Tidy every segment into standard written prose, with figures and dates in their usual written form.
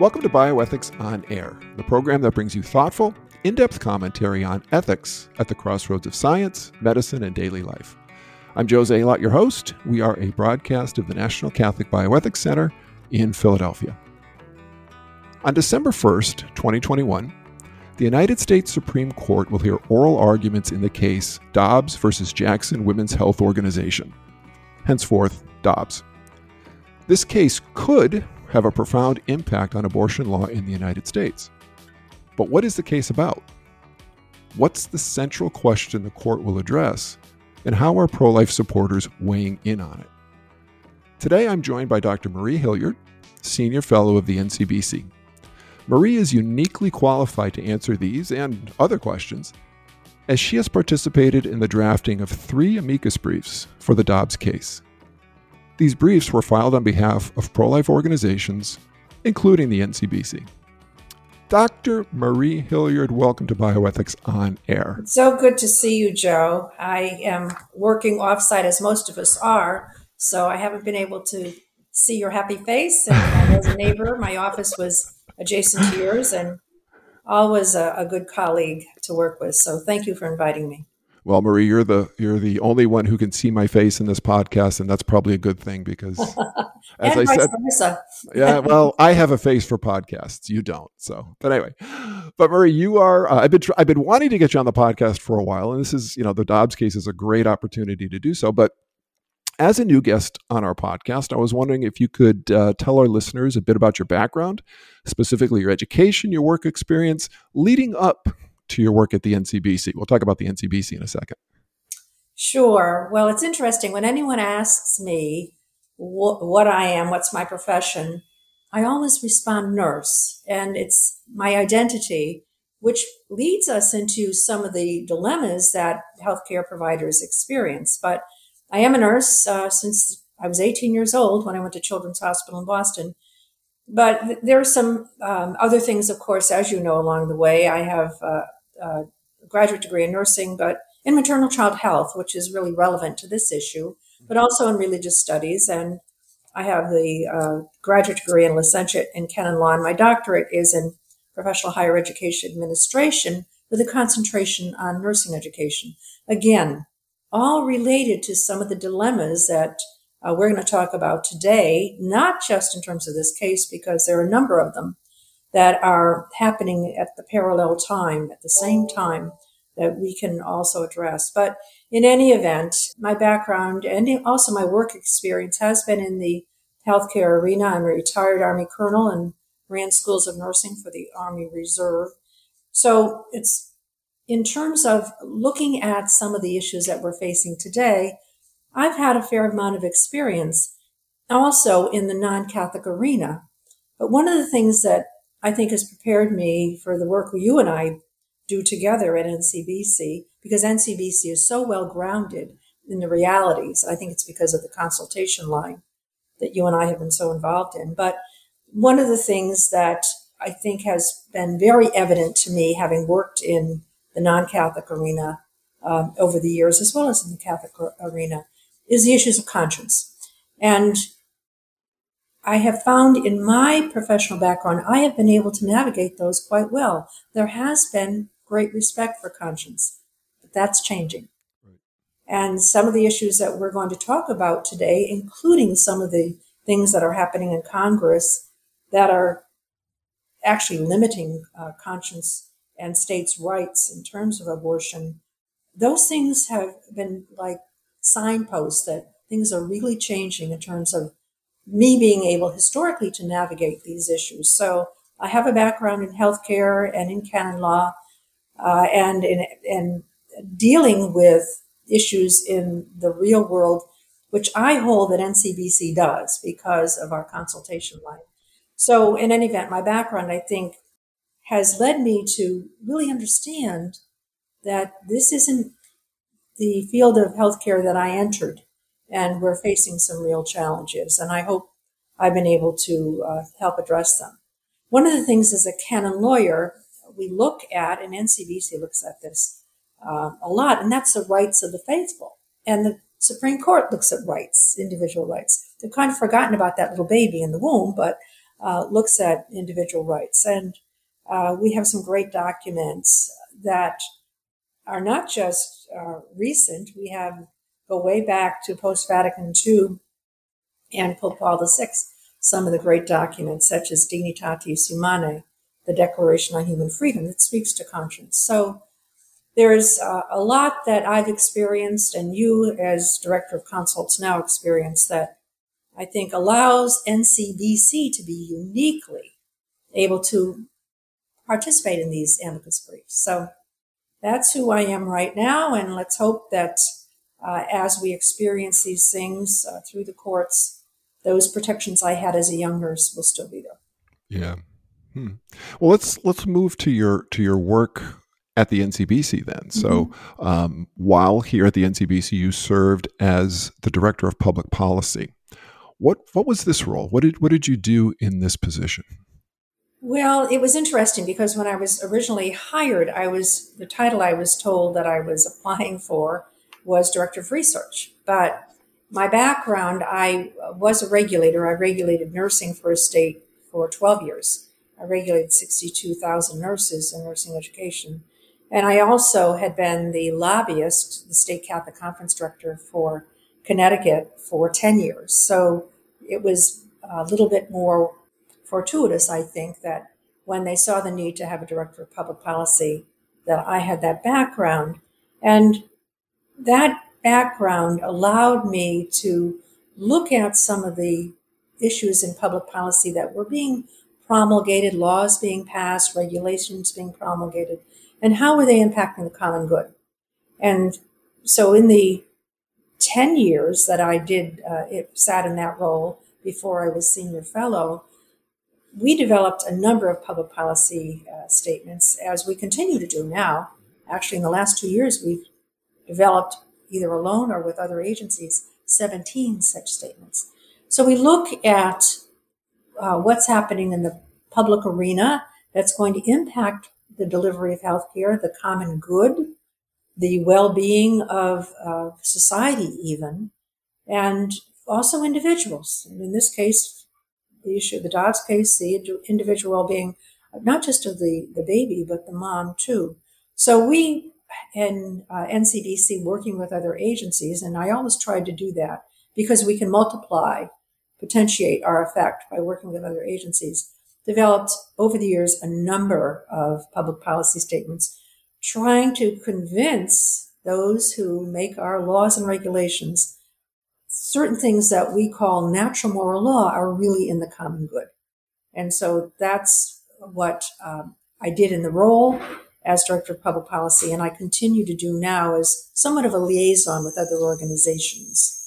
Welcome to Bioethics on Air, the program that brings you thoughtful, in-depth commentary on ethics at the crossroads of science, medicine, and daily life. I'm Joe Zalot, your host. We are a broadcast of the National Catholic Bioethics Center in Philadelphia. On December 1st, 2021, the United States Supreme Court will hear oral arguments in the case Dobbs v. Jackson Women's Health Organization, henceforth Dobbs. This case could have a profound impact on abortion law in the United States. But what is the case about? What's the central question the court will address, and how are pro-life supporters weighing in on it? Today, I'm joined by Dr. Marie Hilliard, Senior Fellow of the NCBC. Marie is uniquely qualified to answer these and other questions, as she has participated in the drafting of 3 amicus briefs for the Dobbs case. These briefs were filed on behalf of pro-life organizations, including the NCBC. Dr. Marie Hilliard, welcome to Bioethics on Air. It's so good to see you, Joe. I am working offsite, as most of us are, so I haven't been able to see your happy face. And as a neighbor, my office was adjacent to yours, and always a good colleague to work with. So thank you for inviting me. Well, Marie, you're the only one who can see my face in this podcast, and that's probably a good thing because, as I said, yeah. Well, I have a face for podcasts, you don't. So, but anyway, but Marie, you are. I've been wanting to get you on the podcast for a while, and this is, the Dobbs case is a great opportunity to do so. But as a new guest on our podcast, I was wondering if you could tell our listeners a bit about your background, specifically your education, your work experience, leading up to your work at the NCBC. We'll talk about the NCBC in a second. Sure. Well, it's interesting. When anyone asks me what I am, what's my profession, I always respond nurse. And it's my identity, which leads us into some of the dilemmas that healthcare providers experience. But I am a nurse since I was 18 years old when I went to Children's Hospital in Boston. But there are some other things, of course, as you know, along the way. I have a graduate degree in nursing, but in maternal child health, which is really relevant to this issue, but also in religious studies. And I have the graduate degree and licentiate in canon law, and my doctorate is in professional higher education administration with a concentration on nursing education. Again, all related to some of the dilemmas that we're going to talk about today, not just in terms of this case, because there are a number of them that are happening at the parallel time, at the same time that we can also address. But in any event, my background and also my work experience has been in the healthcare arena. I'm a retired Army colonel and ran schools of nursing for the Army Reserve. So it's in terms of looking at some of the issues that we're facing today, I've had a fair amount of experience also in the non-Catholic arena. But one of the things that I think has prepared me for the work you and I do together at NCBC, because NCBC is so well grounded in the realities. I think it's because of the consultation line that you and I have been so involved in. But one of the things that I think has been very evident to me, having worked in the non-Catholic arena over the years, as well as in the Catholic arena, is the issues of conscience. And I have found in my professional background, I have been able to navigate those quite well. There has been great respect for conscience, but that's changing. Right. And some of the issues that we're going to talk about today, including some of the things that are happening in Congress that are actually limiting conscience and states' rights in terms of abortion, those things have been like signposts that things are really changing in terms of me being able historically to navigate these issues. So I have a background in healthcare and in canon law and dealing with issues in the real world, which I hold that NCBC does because of our consultation line. So in any event, my background, I think, has led me to really understand that this isn't the field of healthcare that I entered, and we're facing some real challenges, and I hope I've been able to help address them. One of the things as a canon lawyer we look at, and NCBC looks at this a lot, and that's the rights of the faithful. And the Supreme Court looks at rights, individual rights. They've kind of forgotten about that little baby in the womb, but looks at individual rights. And we have some great documents that are not just recent. We have go way back to post-Vatican II and Pope Paul VI, some of the great documents such as Dignitatis Humanae, the Declaration on Human Freedom that speaks to conscience. So there's a lot that I've experienced, and you as Director of Consults now experience, that I think allows NCBC to be uniquely able to participate in these amicus briefs. So that's who I am right now, and let's hope that as we experience these things through the courts, those protections I had as a young nurse will still be there. Yeah. Well, let's move to your work at the NCBC then. So while here at the NCBC, you served as the Director of Public Policy. What was this role? What did you do in this position? Well, it was interesting because when I was originally hired, the title I was told that I was applying for was Director of Research. But my background, I was a regulator. I regulated nursing for a state for 12 years. I regulated 62,000 nurses in nursing education. And I also had been the lobbyist, the state Catholic conference director for Connecticut for 10 years. So it was a little bit more fortuitous, I think, that when they saw the need to have a director of public policy, that I had that background. And that background allowed me to look at some of the issues in public policy that were being promulgated, laws being passed, regulations being promulgated, and how were they impacting the common good. And so in the 10 years that I did sat in that role before I was senior fellow, we developed a number of public policy statements, as we continue to do now. Actually, in the last 2 years, we've developed, either alone or with other agencies, 17 such statements. So we look at what's happening in the public arena that's going to impact the delivery of healthcare, the common good, the well-being of society even, and also individuals. And in this case, the issue of the Dobbs case, the individual well-being, not just of the baby, but the mom too. So we and NCBC working with other agencies, and I always tried to do that because we can multiply, potentiate our effect by working with other agencies, developed over the years a number of public policy statements trying to convince those who make our laws and regulations certain things that we call natural moral law are really in the common good. And so that's what I did in the role as Director of Public Policy, and I continue to do now as somewhat of a liaison with other organizations.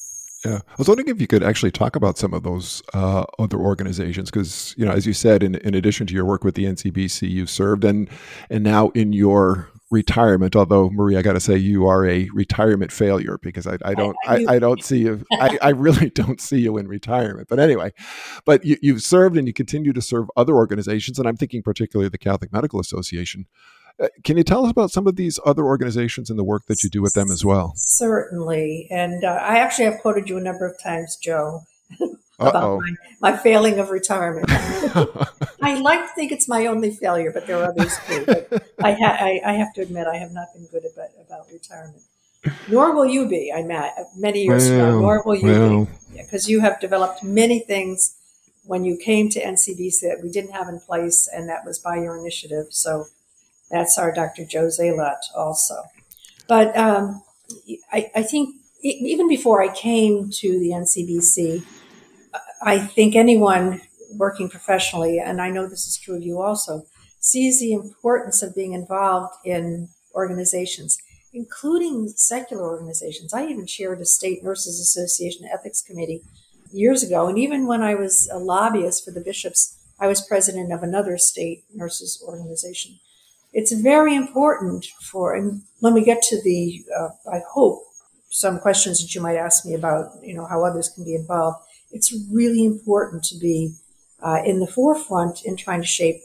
Yeah. I was wondering if you could actually talk about some of those other organizations, because, you know, as you said, in addition to your work with the NCBC, you've served, and now in your retirement, although, Marie, I got to say you are a retirement failure because I don't see you. I really don't see you in retirement. But anyway, but you've served and you continue to serve other organizations, and I'm thinking particularly the Catholic Medical Association. Can you tell us about some of these other organizations and the work that you do with them as well? Certainly. And I actually have quoted you a number of times, Joe, about my failing of retirement. I like to think it's my only failure, but there are others too. But I have to admit, I have not been good about retirement. Nor will you be, many years ago. Nor will you be, because you have developed many things when you came to NCBC that we didn't have in place, and that was by your initiative. So that's our Dr. Joe Zalot also. But I think even before I came to the NCBC, I think anyone working professionally, and I know this is true of you also, sees the importance of being involved in organizations, including secular organizations. I even chaired a state nurses association ethics committee years ago. And even when I was a lobbyist for the bishops, I was president of another state nurses organization. It's very important and when we get to the, I hope, some questions that you might ask me about, you know, how others can be involved, it's really important to be in the forefront in trying to shape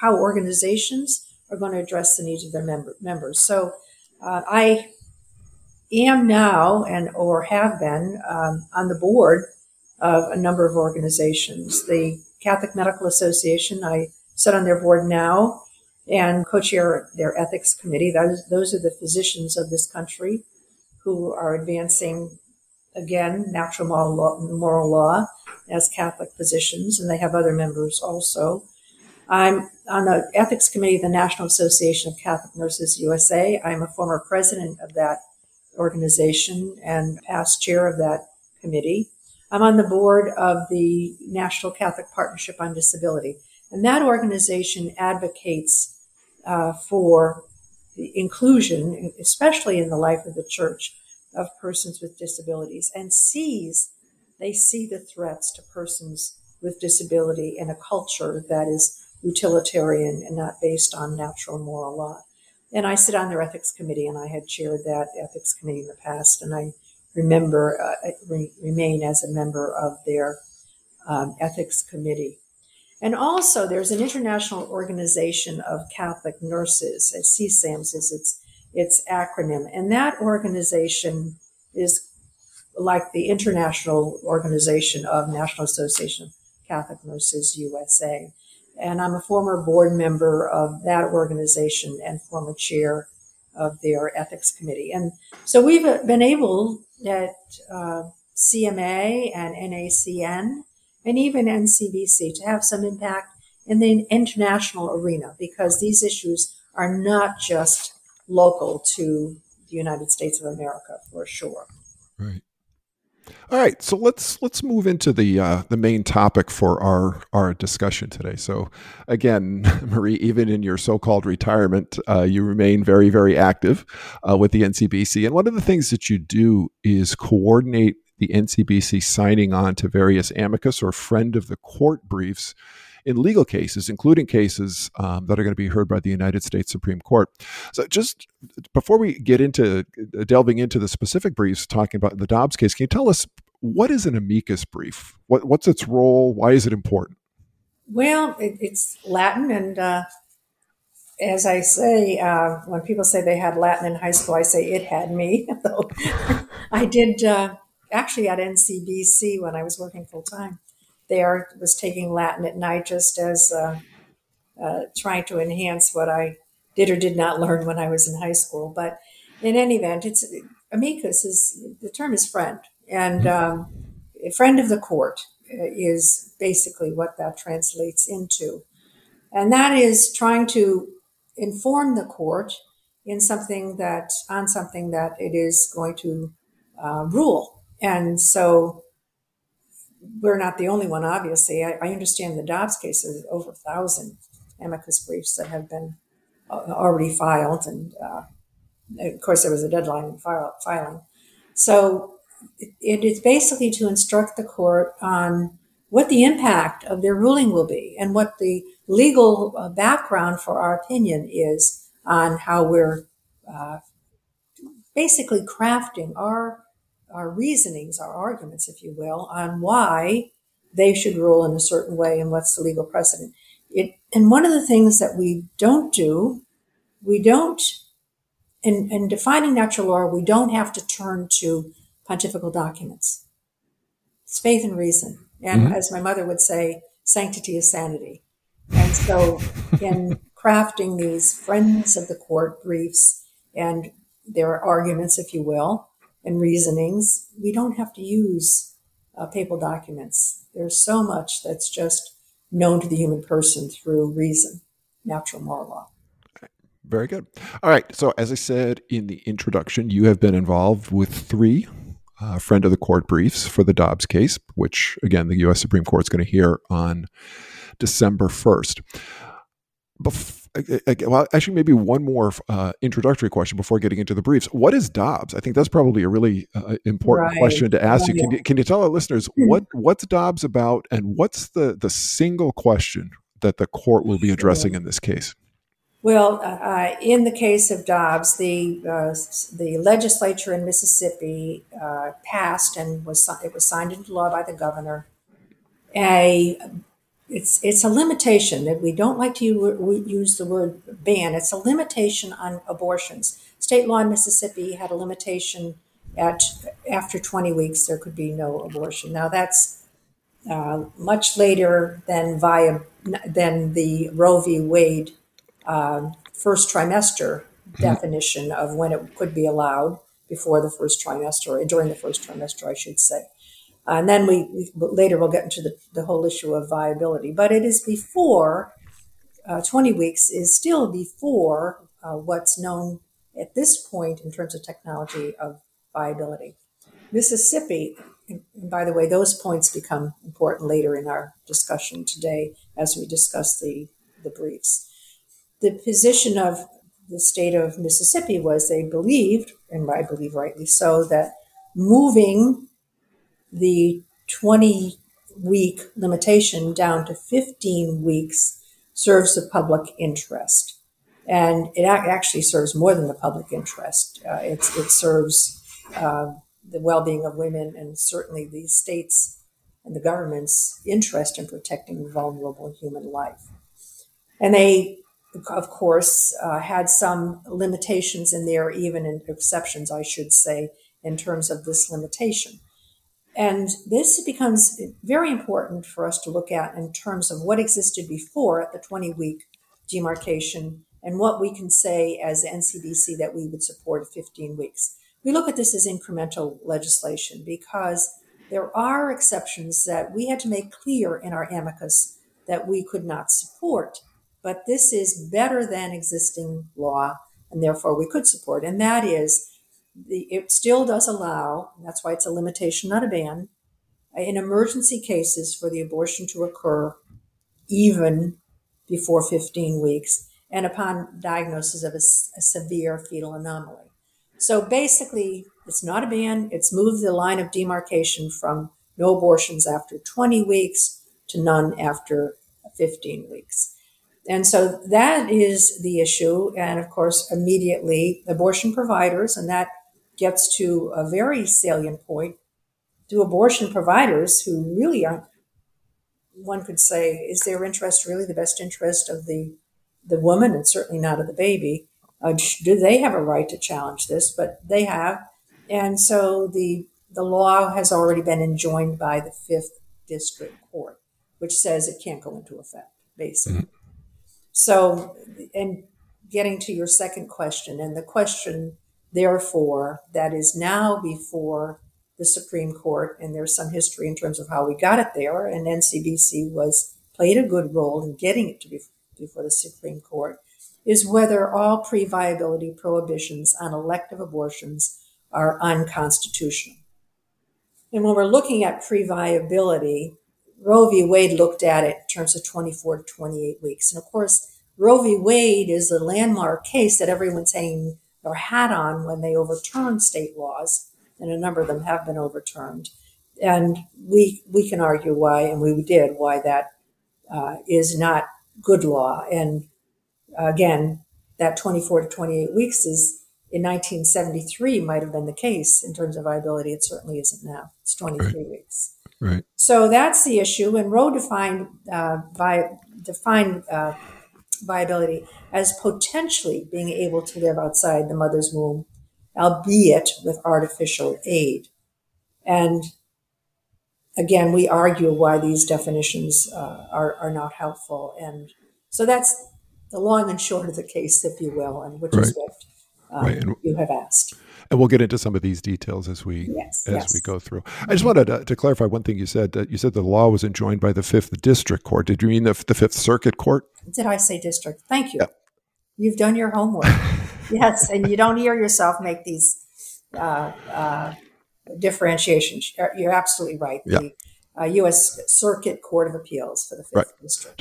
how organizations are going to address the needs of their members. So I am now, and or have been, on the board of a number of organizations. The Catholic Medical Association, I sit on their board now and co-chair their ethics committee. Those are the physicians of this country who are advancing, again, natural moral law as Catholic physicians, and they have other members also. I'm on the ethics committee of the National Association of Catholic Nurses USA. I'm a former president of that organization and past chair of that committee. I'm on the board of the National Catholic Partnership on Disability. And that organization advocates for the inclusion, especially in the life of the church, of persons with disabilities, and they see the threats to persons with disability in a culture that is utilitarian and not based on natural moral law. And I sit on their ethics committee, and I had chaired that ethics committee in the past, and I remain as a member of their ethics committee. And also, there's an international organization of Catholic nurses, CSAMS is its acronym, and that organization is like the International Organization of National Association of Catholic Nurses USA. And I'm a former board member of that organization and former chair of their ethics committee. And so we've been able at CMA and NACN and even NCBC to have some impact in the international arena, because these issues are not just local to the United States of America, for sure. Right. All right, so let's move into the main topic for our discussion today. So again, Marie, even in your so-called retirement, you remain very, very active with the NCBC. And one of the things that you do is coordinate the NCBC signing on to various amicus or friend of the court briefs in legal cases, including cases that are going to be heard by the United States Supreme Court. So just before we get into delving into the specific briefs, talking about the Dobbs case, can you tell us what is an amicus brief? What's its role? Why is it important? Well, it's Latin. And as I say, when people say they had Latin in high school, I say it had me. Though I did actually at NCBC when I was working full time. There was taking Latin at night just as trying to enhance what I did or did not learn when I was in high school. But in any event, amicus is, the term is friend. And a friend of the court is basically what that translates into. And that is trying to inform the court on something that it is going to rule. And so we're not the only one, obviously. I understand the Dobbs case is over 1,000 amicus briefs that have been already filed. And of course, there was a deadline in filing. So it's basically to instruct the court on what the impact of their ruling will be and what the legal background for our opinion is on how we're basically crafting our reasonings, our arguments, if you will, on why they should rule in a certain way and what's the legal precedent. And one of the things that we don't do, in defining natural law, we don't have to turn to pontifical documents. It's faith and reason. And as my mother would say, sanctity is sanity. And so in crafting these friends of the court briefs and their arguments, if you will, and reasonings, we don't have to use papal documents. There's so much that's just known to the human person through reason, natural moral law. Very good. All right. So as I said in the introduction, you have been involved with three friend of the court briefs for the Dobbs case, which, again, the U.S. Supreme Court is going to hear on December 1st. Well, actually, maybe one more introductory question before getting into the briefs. What is Dobbs? I think that's probably a really important question to ask you. Can you tell our listeners what's Dobbs about, and what's the single question that the court will be addressing in this case? Well, in the case of Dobbs, the legislature in Mississippi passed, and it was signed into law by the governor, It's a limitation that we don't like to use the word ban. It's a limitation on abortions. State law in Mississippi had a limitation after 20 weeks, there could be no abortion. Now that's much later than the Roe v. Wade first trimester definition of when it could be allowed, before the first trimester, or during the first trimester, I should say. And then we later we'll get into the whole issue of viability. But it is before 20 weeks is still before what's known at this point in terms of technology of viability. Mississippi, and by the way, those points become important later in our discussion today as we discuss the briefs. The position of the state of Mississippi was they believed, and I believe rightly so, that moving the 20-week limitation down to 15 weeks serves the public interest. And it actually serves more than the public interest. It serves the well-being of women and certainly the state's and the government's interest in protecting vulnerable human life. And they, of course, had some limitations in there, even in exceptions, I should say, in terms of this limitation. And this becomes very important for us to look at in terms of what existed before at the 20-week demarcation and what we can say as NCDC that we would support 15 weeks. We look at this as incremental legislation because there are exceptions that we had to make clear in our amicus that we could not support. But this is better than existing law, and therefore we could support. And that is, it still does allow, and that's why it's a limitation, not a ban, in emergency cases for the abortion to occur even before 15 weeks and upon diagnosis of a severe fetal anomaly. So basically, it's not a ban. It's moved the line of demarcation from no abortions after 20 weeks to none after 15 weeks. And so that is the issue. And of course, immediately abortion providers, and that gets to a very salient point, do abortion providers who really aren't, one could say, is their interest really the best interest of the woman and certainly not of the baby? Do they have a right to challenge this? But they have. And so the law has already been enjoined by the Fifth District Court, which says it can't go into effect, basically. So, and getting to your second question, and the question, therefore, that is now before the Supreme Court, and there's some history in terms of how we got it there, and NCBC played a good role in getting it to before the Supreme Court, is whether all pre-viability prohibitions on elective abortions are unconstitutional. And when we're looking at pre-viability, Roe v. Wade looked at it in terms of 24 to 28 weeks. And of course, Roe v. Wade is the landmark case that everyone's hanging their hat on when they overturn state laws, and a number of them have been overturned. And we can argue why, and we did, why that is not good law. And again, that 24 to 28 weeks is, in 1973, might have been the case in terms of viability. It certainly isn't now. It's 23 weeks. Right. So that's the issue. And Roe defined viability as potentially being able to live outside the mother's womb, albeit with artificial aid. And again, we argue why these definitions are not helpful. And so that's the long and short of the case, if you will, and which is what you have asked. And we'll get into some of these details as we go through. I just wanted to clarify one thing you said. You said the law was enjoined by the Fifth District Court. Did you mean the Fifth Circuit Court? Did I say district? Thank you. Yeah. You've done your homework. Yes, and you don't hear yourself make these differentiations. You're absolutely right. Yeah. The U.S. Circuit Court of Appeals for the Fifth District.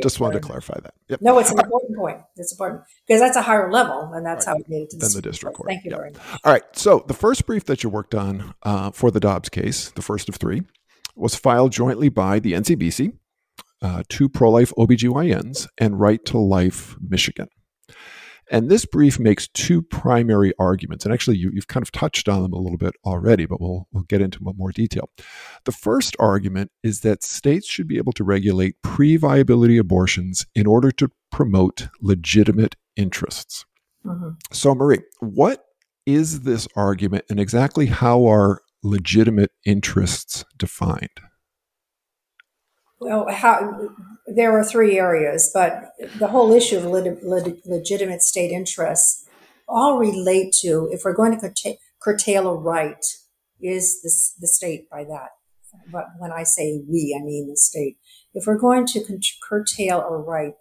Just wanted to clarify that. Yep. No, it's an important point. It's important because that's a higher level, and that's how it made it to the district court. Thank you very much. All right. So the first brief that you worked on for the Dobbs case, the first of three, was filed jointly by the NCBC, two pro-life OBGYNs, and Right to Life Michigan. And this brief makes two primary arguments. And actually, you've kind of touched on them a little bit already, but we'll get into more detail. The first argument is that states should be able to regulate pre-viability abortions in order to promote legitimate interests. Mm-hmm. So, Marie, what is this argument and exactly how are legitimate interests defined? Well, there are three areas, but the whole issue of legitimate state interests all relate to, if we're going to curtail a right, is the state by that. But when I say we, I mean the state. If we're going to curtail a right,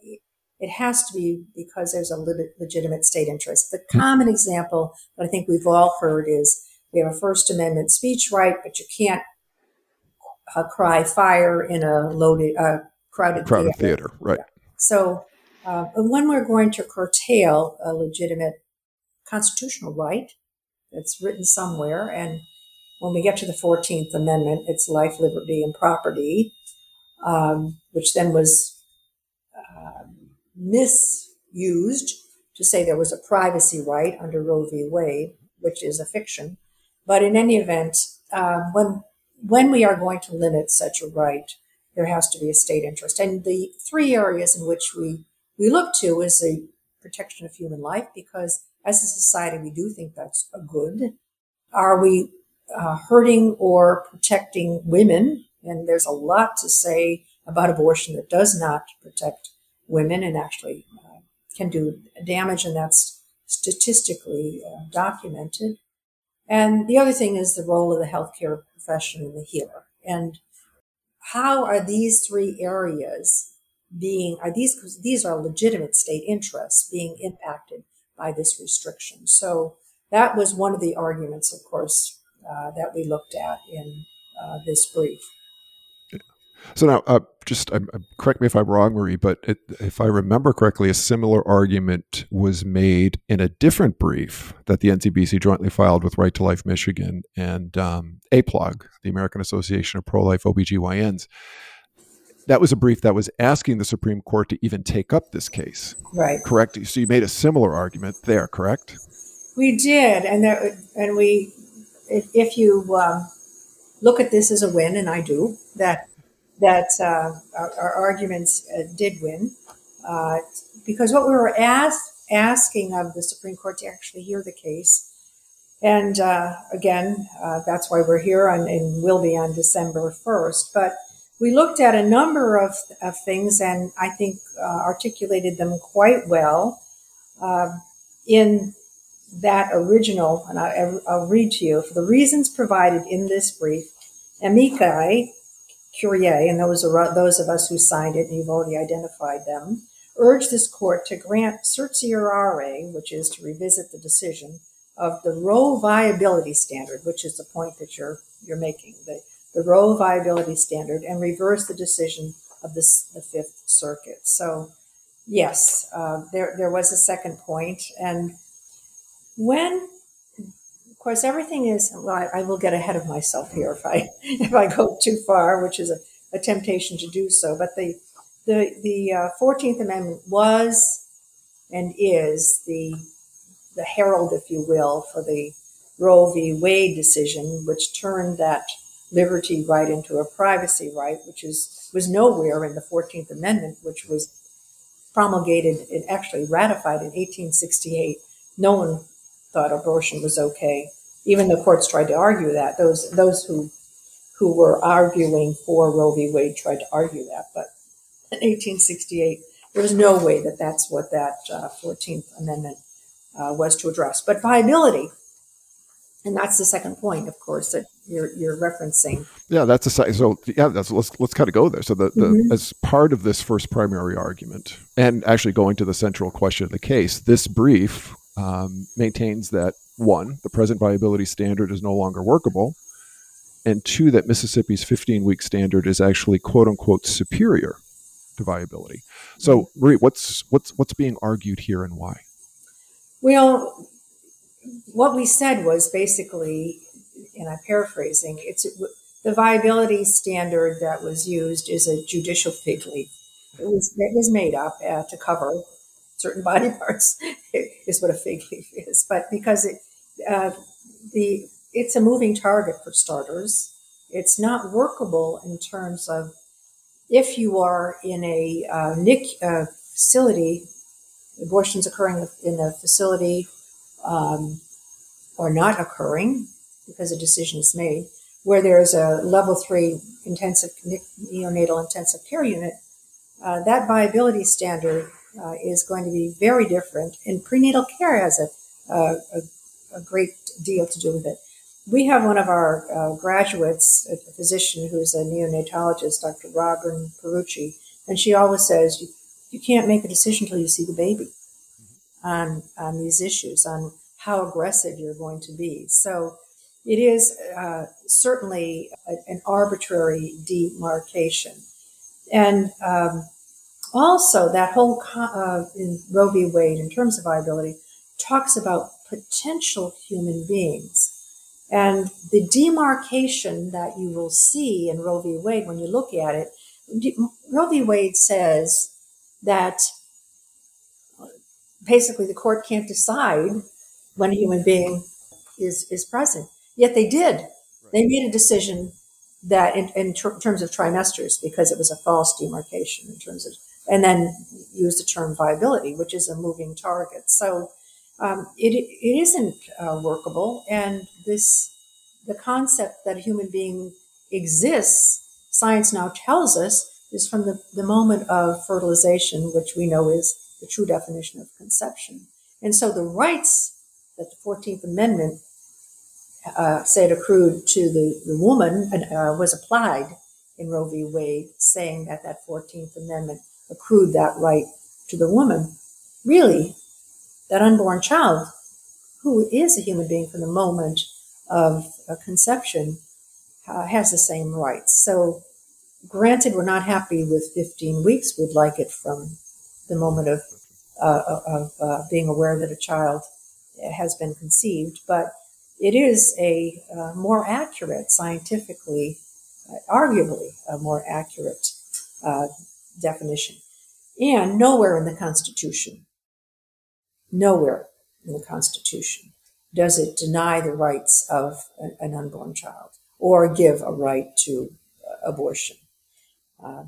it has to be because there's a legitimate state interest. The common example that I think we've all heard is we have a First Amendment speech right, but you can't cry fire in a crowded theater. Right. So when we're going to curtail a legitimate constitutional right that's written somewhere, and when we get to the 14th Amendment, it's life, liberty, and property, which then was misused to say there was a privacy right under Roe v. Wade, which is a fiction. But in any event, when we are going to limit such a right, there has to be a state interest. And the three areas in which we look to is the protection of human life, because as a society, we do think that's a good. Are we hurting or protecting women? And there's a lot to say about abortion that does not protect women and actually can do damage, and that's statistically documented. And the other thing is the role of the healthcare profession and the healer. And how are these three areas being, these are legitimate state interests being impacted by this restriction? So that was one of the arguments, of course, that we looked at in this brief. So now, correct me if I'm wrong, Marie, but if I remember correctly, a similar argument was made in a different brief that the NCBC jointly filed with Right to Life Michigan and APLOG, the American Association of Pro-Life OBGYNs. That was a brief that was asking the Supreme Court to even take up this case. Right. Correct? So you made a similar argument there, correct? We did. If you look at this as a win, and I do, our arguments did win, because what we were asking of the Supreme Court to actually hear the case, and again, that's why we're here and will be on December 1st, but we looked at a number of things, and I think articulated them quite well in that original, and I'll read to you, for the reasons provided in this brief, Amici Curie, and those of us who signed it, and you've already identified them, urge this court to grant certiorari, which is to revisit the decision of the Roe viability standard, which is the point that you're making, the Roe viability standard, and reverse the decision of the Fifth Circuit. So, yes, there was a second point, and when. Of course, everything is, well, I will get ahead of myself here if I go too far, which is a temptation to do so. But the 14th Amendment was and is the herald, if you will, for the Roe v. Wade decision, which turned that liberty right into a privacy right, which was nowhere in the 14th Amendment, which was promulgated and actually ratified in 1868. No one thought abortion was okay. Even the courts tried to argue that. Those who were arguing for Roe v. Wade tried to argue that. But in 1868, there was no way that that's what that 14th Amendment was to address. But viability, and that's the second point, of course, that you're referencing. Yeah, let's kind of go there. So as part of this first primary argument, and actually going to the central question of the case, this brief maintains that, one, the present viability standard is no longer workable, and two, that Mississippi's 15-week standard is actually quote-unquote superior to viability. So, Marie, what's being argued here and why? Well, what we said was basically, and I'm paraphrasing, it's the viability standard that was used is a judicial fig leaf. It was made up to cover certain body parts, is what a fig leaf is. But because it's a moving target for starters, it's not workable in terms of if you are in a NICU facility, abortions occurring in a facility or not occurring because a decision is made, where there is a level 3 intensive neonatal intensive care unit, that viability standard is going to be very different. And prenatal care has a great deal to do with it. We have one of our graduates, a physician who's a neonatologist, Dr. Robin Perucci, and she always says, you can't make a decision until you see the baby on these issues, on how aggressive you're going to be. So it is certainly an arbitrary demarcation. And also that whole in Roe v. Wade, in terms of viability, talks about potential human beings. And the demarcation that you will see in Roe v. Wade, when you look at it, Roe v. Wade says that basically the court can't decide when a human being is present. Yet they did. Right. They made a decision that in terms of trimesters, because it was a false demarcation in terms of, and then used the term viability, which is a moving target. So it isn't workable. And the concept that a human being exists, science now tells us, is from the moment of fertilization, which we know is the true definition of conception. And so the rights that the 14th Amendment said accrued to the woman was applied in Roe v. Wade, saying that 14th Amendment accrued that right to the woman. Really, that unborn child, who is a human being from the moment of conception, has the same rights. So granted, we're not happy with 15 weeks. We'd like it from the moment of being aware that a child has been conceived, but it is a more accurate, scientifically, arguably a more accurate definition. And nowhere in the Constitution does it deny the rights of an unborn child or give a right to abortion.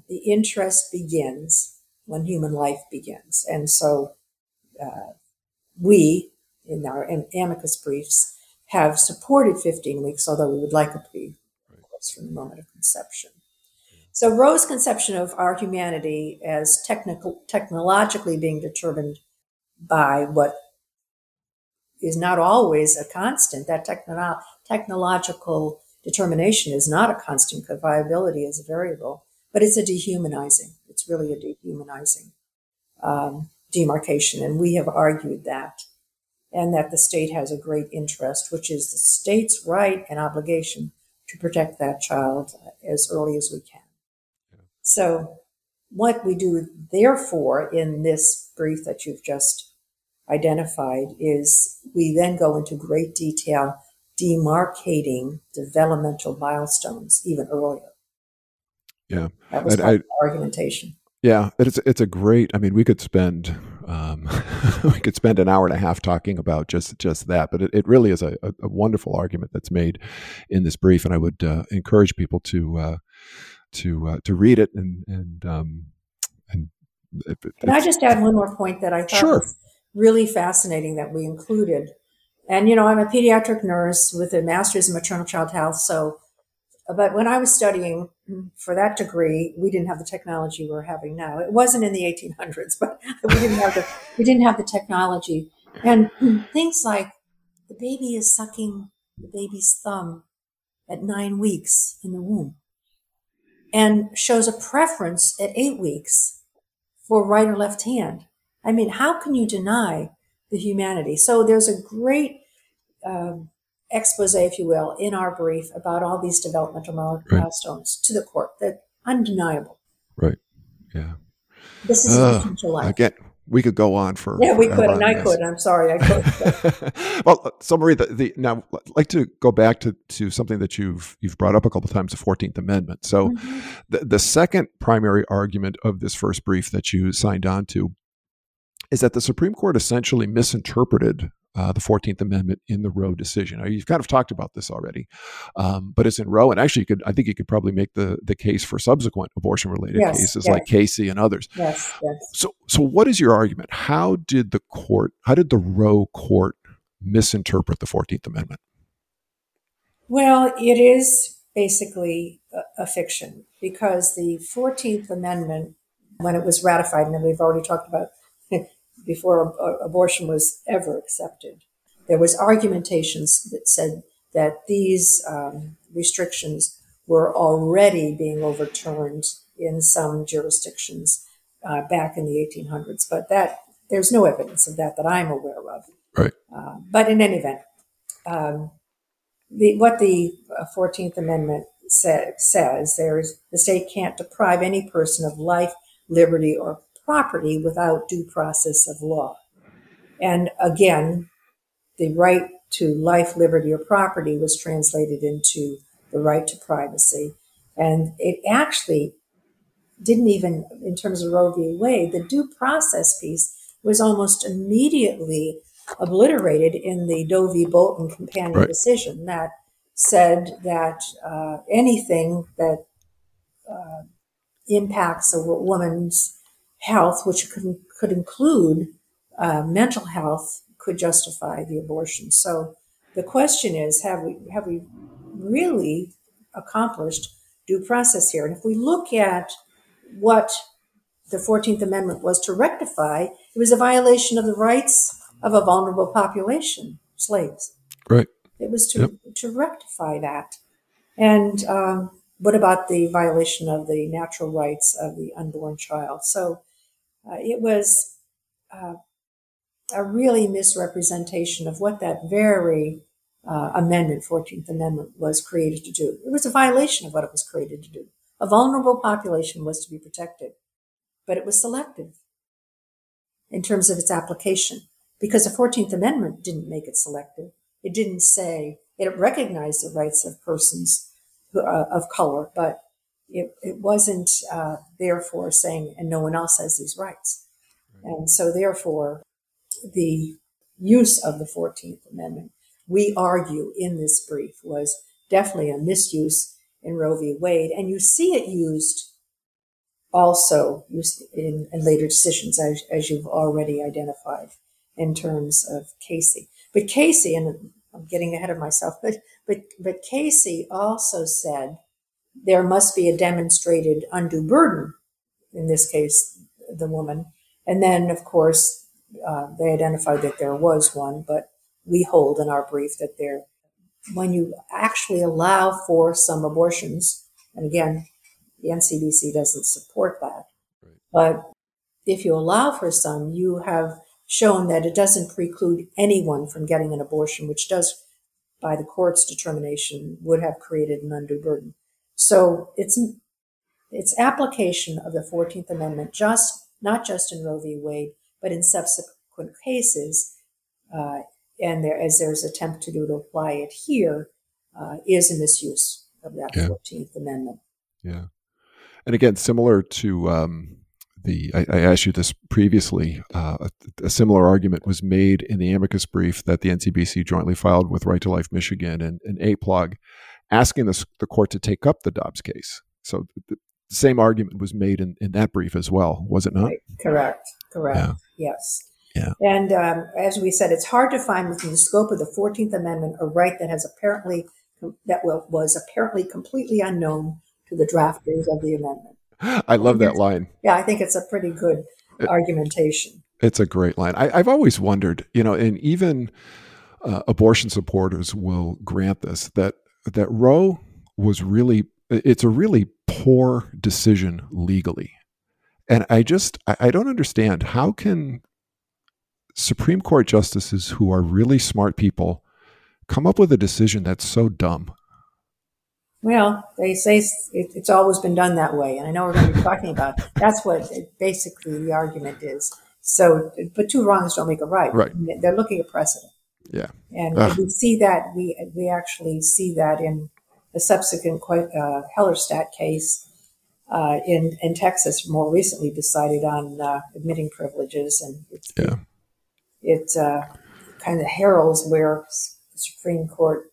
The interest begins when human life begins. And so we, in our amicus briefs, have supported 15 weeks, although we would like it to be, of course, from the moment of conception. So Roe's conception of our humanity as technologically being determined by what is not always a constant, that technological determination is not a constant, because viability is a variable, but it's a dehumanizing. It's really a dehumanizing demarcation, and we have argued that, and that the state has a great interest, which is the state's right and obligation to protect that child as early as we can. So what we do, therefore, in this brief that you've just identified is we then go into great detail demarcating developmental milestones even earlier. Yeah. That was my argumentation. Yeah, it's a great, I mean, we could spend an hour and a half talking about just that, but it really is a wonderful argument that's made in this brief, and I would encourage people to read it and. Can I just add one more point that I thought was really fascinating that we included? And you know, I'm a pediatric nurse with a master's in maternal child health, so. But when I was studying for that degree, we didn't have the technology we're having now. It wasn't in the 1800s, but we didn't have the technology. And things like the baby is sucking the baby's thumb at 9 weeks in the womb and shows a preference at 8 weeks for right or left hand. I mean, how can you deny the humanity? So there's a great expose, if you will, in our brief about all these developmental milestones to the court. They're undeniable. Right. Yeah. This is essential life. Again, we could go on for. Yeah, we could, and I could. I'm sorry, I could. Well, so Marie, now I'd like to go back to something that you've brought up a couple of times, the 14th Amendment. So the second primary argument of this first brief that you signed on to is that the Supreme Court essentially misinterpreted the 14th Amendment in the Roe decision. Now, you've kind of talked about this already, but it's in Roe, and actually I think you could probably make the case for subsequent abortion-related cases like Casey and others. Yes. So what is your argument? How did the Roe court misinterpret the 14th Amendment? Well, it is basically a fiction, because the 14th Amendment, when it was ratified, and we've already talked about before abortion was ever accepted, there was argumentations that said that these restrictions were already being overturned in some jurisdictions back in the 1800s. But that there's no evidence of that I'm aware of. Right. But in any event, what the 14th Amendment says, the state can't deprive any person of life, liberty, or property without due process of law. And again, the right to life, liberty, or property was translated into the right to privacy. And it actually didn't even, in terms of Roe v. Wade, the due process piece was almost immediately obliterated in the Doe v. Bolton companion right. decision that said that anything that impacts a woman's health, which could include mental health, could justify the abortion. So the question is, have we really accomplished due process here? And if we look at what the 14th Amendment was to rectify, it was a violation of the rights of a vulnerable population, slaves. Right. It was to rectify that. And what about the violation of the natural rights of the unborn child? So it was a really misrepresentation of what that very amendment, 14th Amendment, was created to do. It was a violation of what it was created to do. A vulnerable population was to be protected, but it was selective in terms of its application, because the 14th Amendment didn't make it selective. It didn't say, it recognized the rights of persons who, of color, but it wasn't therefore saying, and no one else has these rights. Right. And so therefore, the use of the 14th Amendment, we argue in this brief, was definitely a misuse in Roe v. Wade. And you see it used also in later decisions, as you've already identified, in terms of Casey. But Casey, and I'm getting ahead of myself, but Casey also said there must be a demonstrated undue burden, in this case, the woman. And then, of course, they identified that there was one, but we hold in our brief that when you actually allow for some abortions, and again, the NCBC doesn't support that, right. But if you allow for some, you have shown that it doesn't preclude anyone from getting an abortion, which does, by the court's determination, would have created an undue burden. So its application of the 14th Amendment, not just in Roe v. Wade, but in subsequent cases, and there's attempt to apply it here, is a misuse of that 14th Amendment. Yeah. And again, similar to I asked you this previously, a similar argument was made in the amicus brief that the NCBC jointly filed with Right to Life Michigan and APLOG, asking the court to take up the Dobbs case. So the same argument was made in that brief as well, was it not? Right. Correct. Yeah. Yes. Yeah. And as we said, it's hard to find within the scope of the 14th Amendment a right that was apparently completely unknown to the drafters of the amendment. I love that line. Yeah, I think it's a pretty good argumentation. It's a great line. I've always wondered, and even abortion supporters will grant this, that Roe was it's a really poor decision legally. And I don't understand, how can Supreme Court justices who are really smart people come up with a decision that's so dumb? Well, they say it's always been done that way, and I know we're going to be talking about it. That's what basically the argument is. So, but two wrongs don't make a right. Right. They're looking at precedent. Yeah. And we see that we actually see that in the subsequent Hellerstedt case in Texas, more recently decided on admitting privileges, and it kind of heralds where the Supreme Court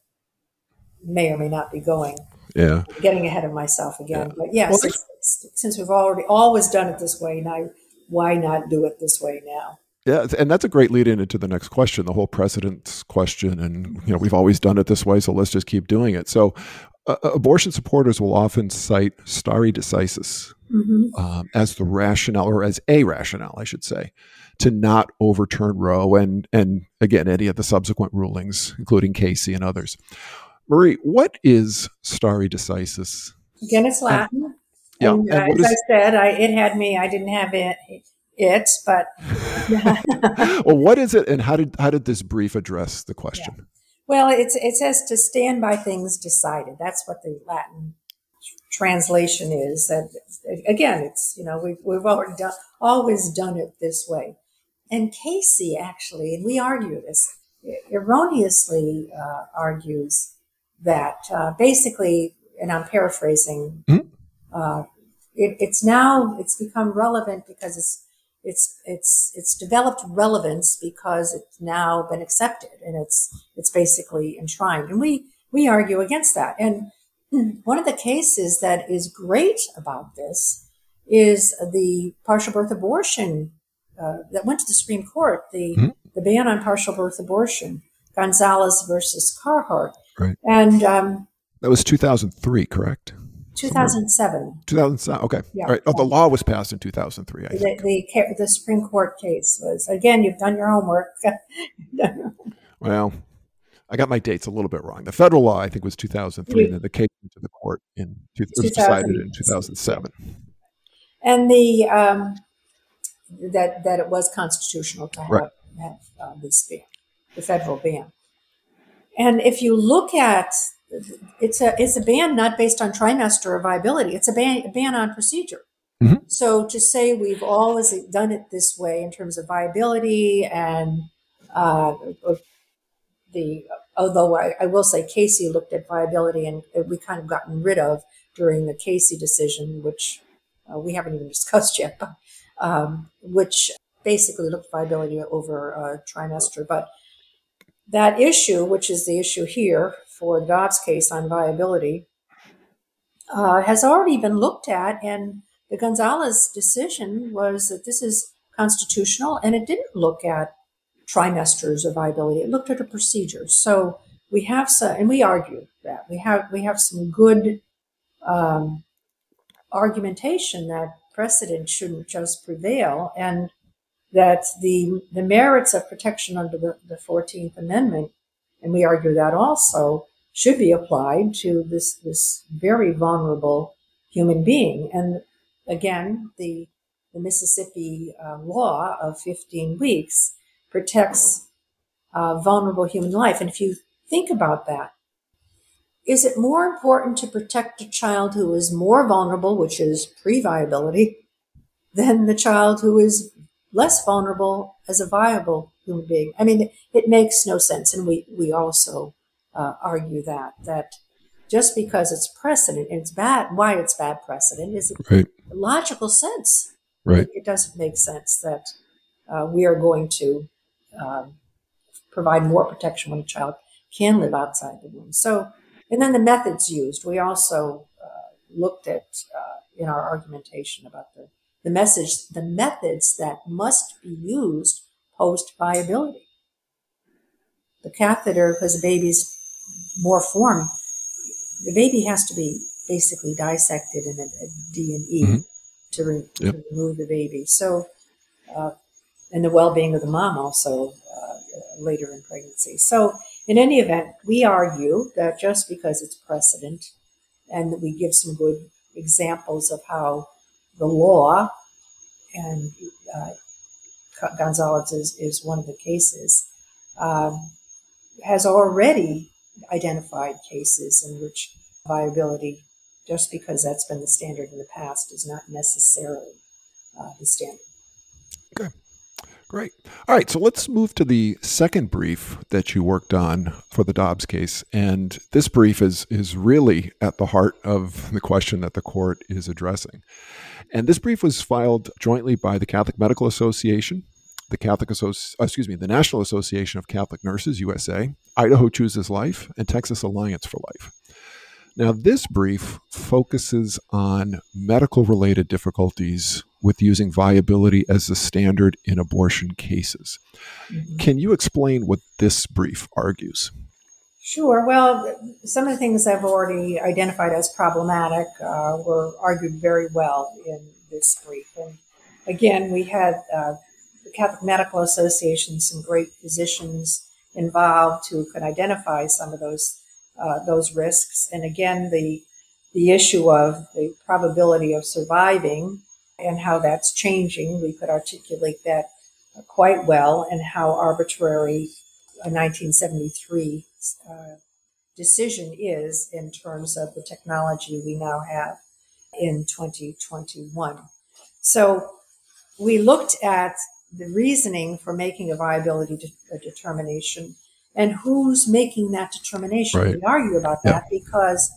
may or may not be going. Yeah. I'm getting ahead of myself again. Yeah. But yes, well, since we've always done it this way, now why not do it this way now? Yeah, and that's a great lead-in into the next question, the whole precedence question, and we've always done it this way, so let's just keep doing it. So abortion supporters will often cite stare decisis as the rationale, or as a rationale, I should say, to not overturn Roe and again, any of the subsequent rulings, including Casey and others. Marie, what is stare decisis? Again, it's Latin. As I said, I didn't have it, but. Well, what is it, and how did this brief address the question? Yeah. Well, it says to stand by things decided. That's what the Latin translation is. And again, it's, you know, we've always done it this way. And Casey actually, and we argue this, erroneously argues that basically, and I'm paraphrasing, it's become relevant because it's developed relevance because it's now been accepted and it's basically enshrined. And we argue against that. And one of the cases that is great about this is the partial birth abortion that went to the Supreme Court, the ban on partial birth abortion, Gonzalez versus Carhart. Right. And that was 2003, correct? 2007. 2007. Okay. Yeah. All right. Oh, the law was passed in 2003. I think. The Supreme Court case was, again, you've done your homework. Well, I got my dates a little bit wrong. The federal law, I think, was 2003, and then the case went to the court was decided in 2007. And the that it was constitutional to have, right, this ban, the federal ban. And if you look at it's a ban not based on trimester or viability. It's a ban on procedure. Mm-hmm. So to say we've always done it this way in terms of viability and although I will say Casey looked at viability and we kind of gotten rid of during the Casey decision, which we haven't even discussed yet, but, which basically looked at viability over trimester. But that issue, which is the issue here, for Dobbs case on viability, has already been looked at, and the Gonzalez decision was that this is constitutional, and it didn't look at trimesters of viability. It looked at a procedure. So we have some, and we argue that we have some good argumentation that precedent shouldn't just prevail, and that the merits of protection under the 14th Amendment, and we argue that also, should be applied to this very vulnerable human being. And again, the Mississippi law of 15 weeks protects vulnerable human life. And if you think about that, is it more important to protect a child who is more vulnerable, which is pre-viability, than the child who is less vulnerable as a viable human being? I mean, it makes no sense. And we also argue that just because it's precedent and it's bad, why it's bad precedent is right. Logical sense. Right. It doesn't make sense that we are going to provide more protection when a child can live outside the womb. So, and then the methods used, we also looked at in our argumentation about the methods that must be used post-viability. The catheter, because the baby's more formed, the baby has to be basically dissected in a D&E to remove the baby. So, and the well-being of the mom also later in pregnancy. So in any event, we argue that just because it's precedent, and we give some good examples of how the law, and Gonzalez is one of the cases, has already identified cases in which viability, just because that's been the standard in the past, is not necessarily the standard. Okay, great. All right, so let's move to the second brief that you worked on for the Dobbs case. And this brief is really at the heart of the question that the court is addressing. And this brief was filed jointly by the Catholic Medical Association, the National Association of Catholic Nurses USA, Idaho Chooses Life, and Texas Alliance for Life. Now, this brief focuses on medical-related difficulties with using viability as the standard in abortion cases. Can you explain what this brief argues? Sure. Well, some of the things I've already identified as problematic were argued very well in this brief. And again, we had the Catholic Medical Association, some great physicians involved who could identify some of those risks. And again, the issue of the probability of surviving and how that's changing, we could articulate that quite well, and how arbitrary a 1973 decision is in terms of the technology we now have in 2021. So we looked at the reasoning for making a viability determination and who's making that determination. Right. We argue about that because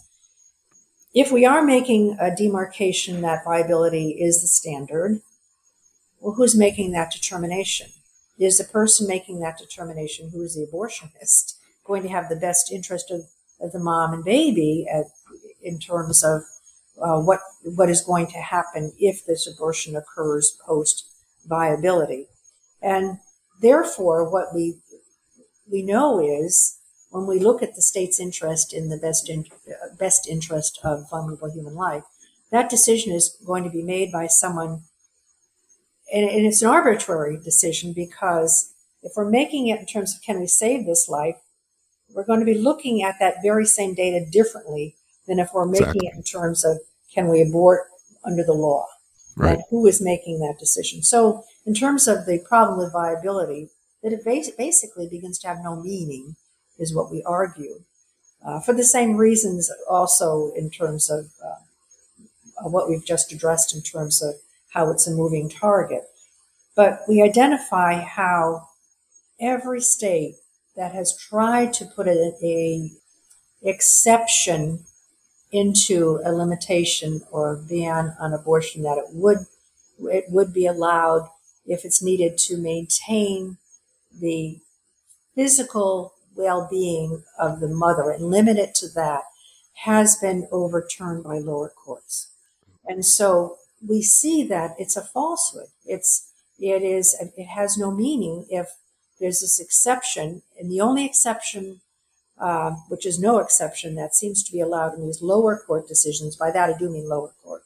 if we are making a demarcation that viability is the standard, well, who's making that determination? Is the person making that determination, who is the abortionist, going to have the best interest of the mom and baby in terms of what is going to happen if this abortion occurs post-viability? And therefore, what we know is, when we look at the state's interest in the best interest of vulnerable human life, that decision is going to be made by someone, and it's an arbitrary decision, because if we're making it in terms of can we save this life, we're going to be looking at that very same data differently than if we're making it in terms of can we abort under the law. Right. Like, who is making that decision? So in terms of the problem with viability, that it basically begins to have no meaning, is what we argue, for the same reasons also in terms of what we've just addressed in terms of how it's a moving target. But we identify how every state that has tried to put a exception into a limitation or ban on abortion, that it would be allowed if it's needed to maintain the physical well-being of the mother and limit it to that, has been overturned by lower courts. And so we see that it's a falsehood. It has no meaning if there's this exception, and the only exception, which is no exception, that seems to be allowed in these lower court decisions. By that I do mean lower court,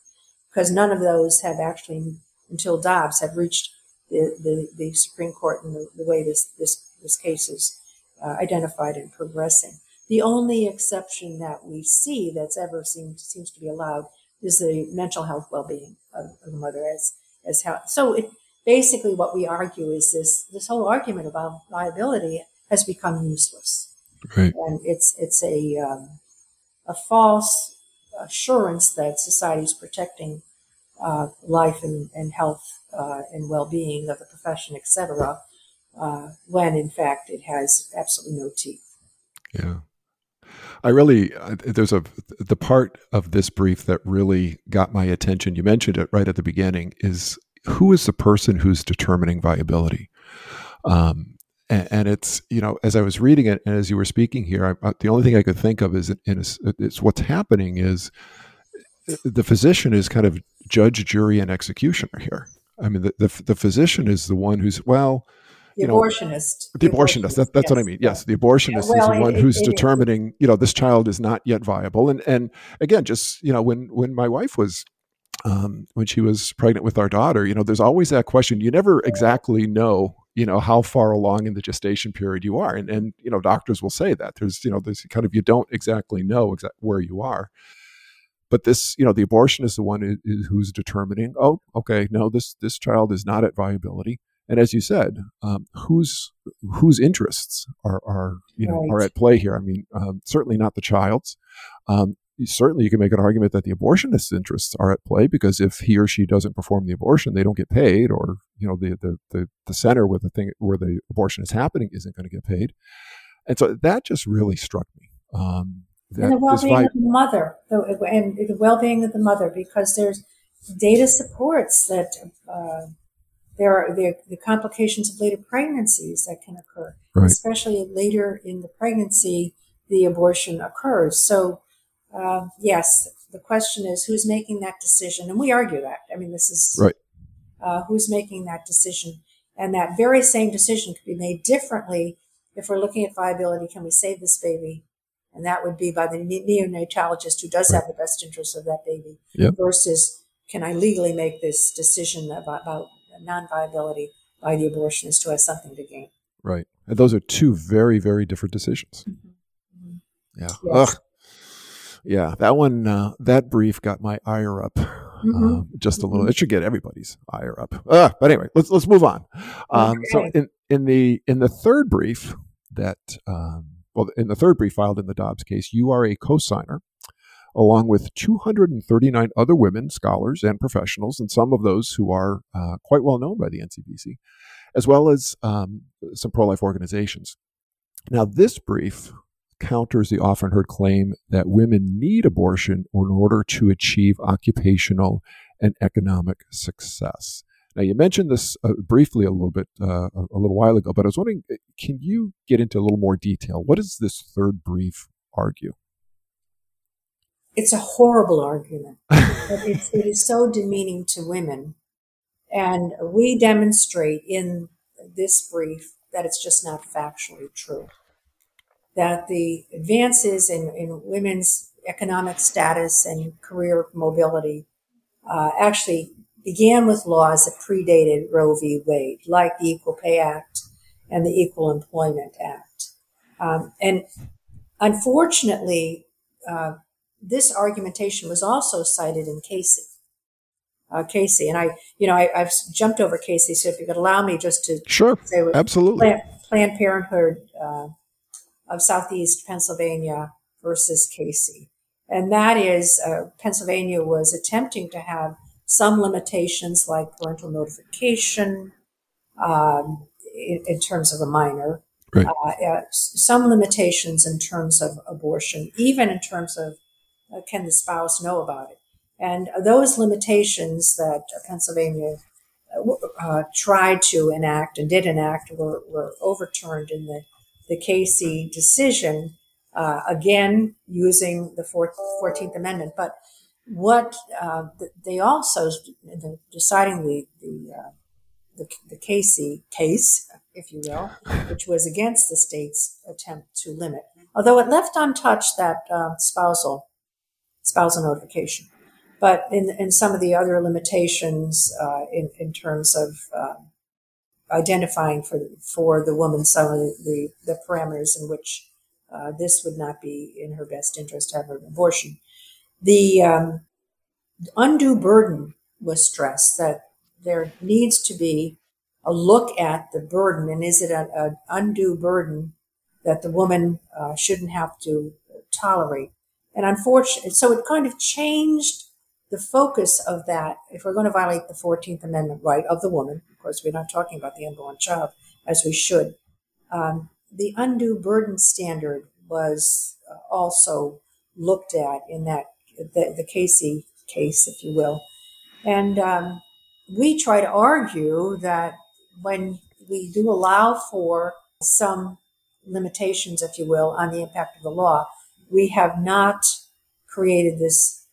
because none of those have actually, until Dobbs, have reached the Supreme Court in the way this case is identified and progressing. The only exception that we see that's ever seems to be allowed is the mental health well-being of the mother as how. So it, basically what we argue is this whole argument about liability has become useless. Right. And it's a false assurance that society is protecting life and health and well-being of the profession, et cetera, when in fact it has absolutely no teeth. Yeah. The part of this brief that really got my attention, you mentioned it right at the beginning, is who is the person who's determining viability? And it's, as I was reading it and as you were speaking here, the only thing I could think of is it's what's happening is the physician is kind of judge, jury, and executioner here. I mean, the physician is the one who's, abortionist. The abortionist. That's yes. What I mean. Yes, the abortionist is the one who's determining. This child is not yet viable. And again, just when my wife was when she was pregnant with our daughter, there's always that question. You never exactly know, how far along in the gestation period you are. And doctors will say that there's there's kind of, you don't exactly know where you are. But this, the abortionist is the one who's determining. Oh, okay, no, this child is not at viability. And as you said, whose interests are at play here? I mean, certainly not the child's. Certainly, you can make an argument that the abortionist's interests are at play, because if he or she doesn't perform the abortion, they don't get paid, or the center where the abortion is happening isn't going to get paid. And so that just really struck me. And the well-being of the mother, because there's data supports that. There are the complications of later pregnancies that can occur, right. Especially later in the pregnancy, the abortion occurs. So, yes, the question is who's making that decision, and we argue that. I mean, this is right. Who's making that decision, and that very same decision could be made differently if we're looking at viability. Can we save this baby And that would be by the neonatologist who does have the best interests of that baby versus can I legally make this decision about non-viability by the abortionist who has something to gain. Right. And those are two very, very different decisions. Mm-hmm. Mm-hmm. Yeah. Yes. Ugh. Yeah. That one, that brief got my ire up just a little. It should get everybody's ire up. But anyway, let's move on. Okay. So in the third brief filed in the Dobbs case, you are a co-signer along with 239 other women, scholars, and professionals, and some of those who are quite well known by the NCBC, as well as some pro-life organizations. Now, this brief counters the often heard claim that women need abortion in order to achieve occupational and economic success. Now, you mentioned this briefly a little while ago, but I was wondering, can you get into a little more detail? What does this third brief argue? It's a horrible argument. It is so demeaning to women. And we demonstrate in this brief that it's just not factually true, that the advances in women's economic status and career mobility actually began with laws that predated Roe v. Wade, like the Equal Pay Act and the Equal Employment Act. And unfortunately, this argumentation was also cited in Casey. And I've jumped over Casey, so if you could allow me just to say what Planned Parenthood of Southeast Pennsylvania versus Casey. And that is, Pennsylvania was attempting to have some limitations like parental notification in terms of a minor, some limitations in terms of abortion, even in terms of can the spouse know about it. And those limitations that Pennsylvania tried to enact and did enact were overturned in the Casey decision, again, using the 14th Amendment. But what they also, deciding the Casey case, if you will, which was against the state's attempt to limit, although it left untouched that spousal notification, but in some of the other limitations in terms of identifying for the woman some of the parameters in which this would not be in her best interest to have an abortion. The undue burden was stressed, that there needs to be a look at the burden, and is it an undue burden that the woman shouldn't have to tolerate? And unfortunately, so it kind of changed the focus of that. If we're going to violate the 14th Amendment right of the woman, of course, we're not talking about the unborn child as we should. The undue burden standard was also looked at in that the Casey case, if you will. And we try to argue that when we do allow for some limitations, if you will, on the impact of the law, we have not created this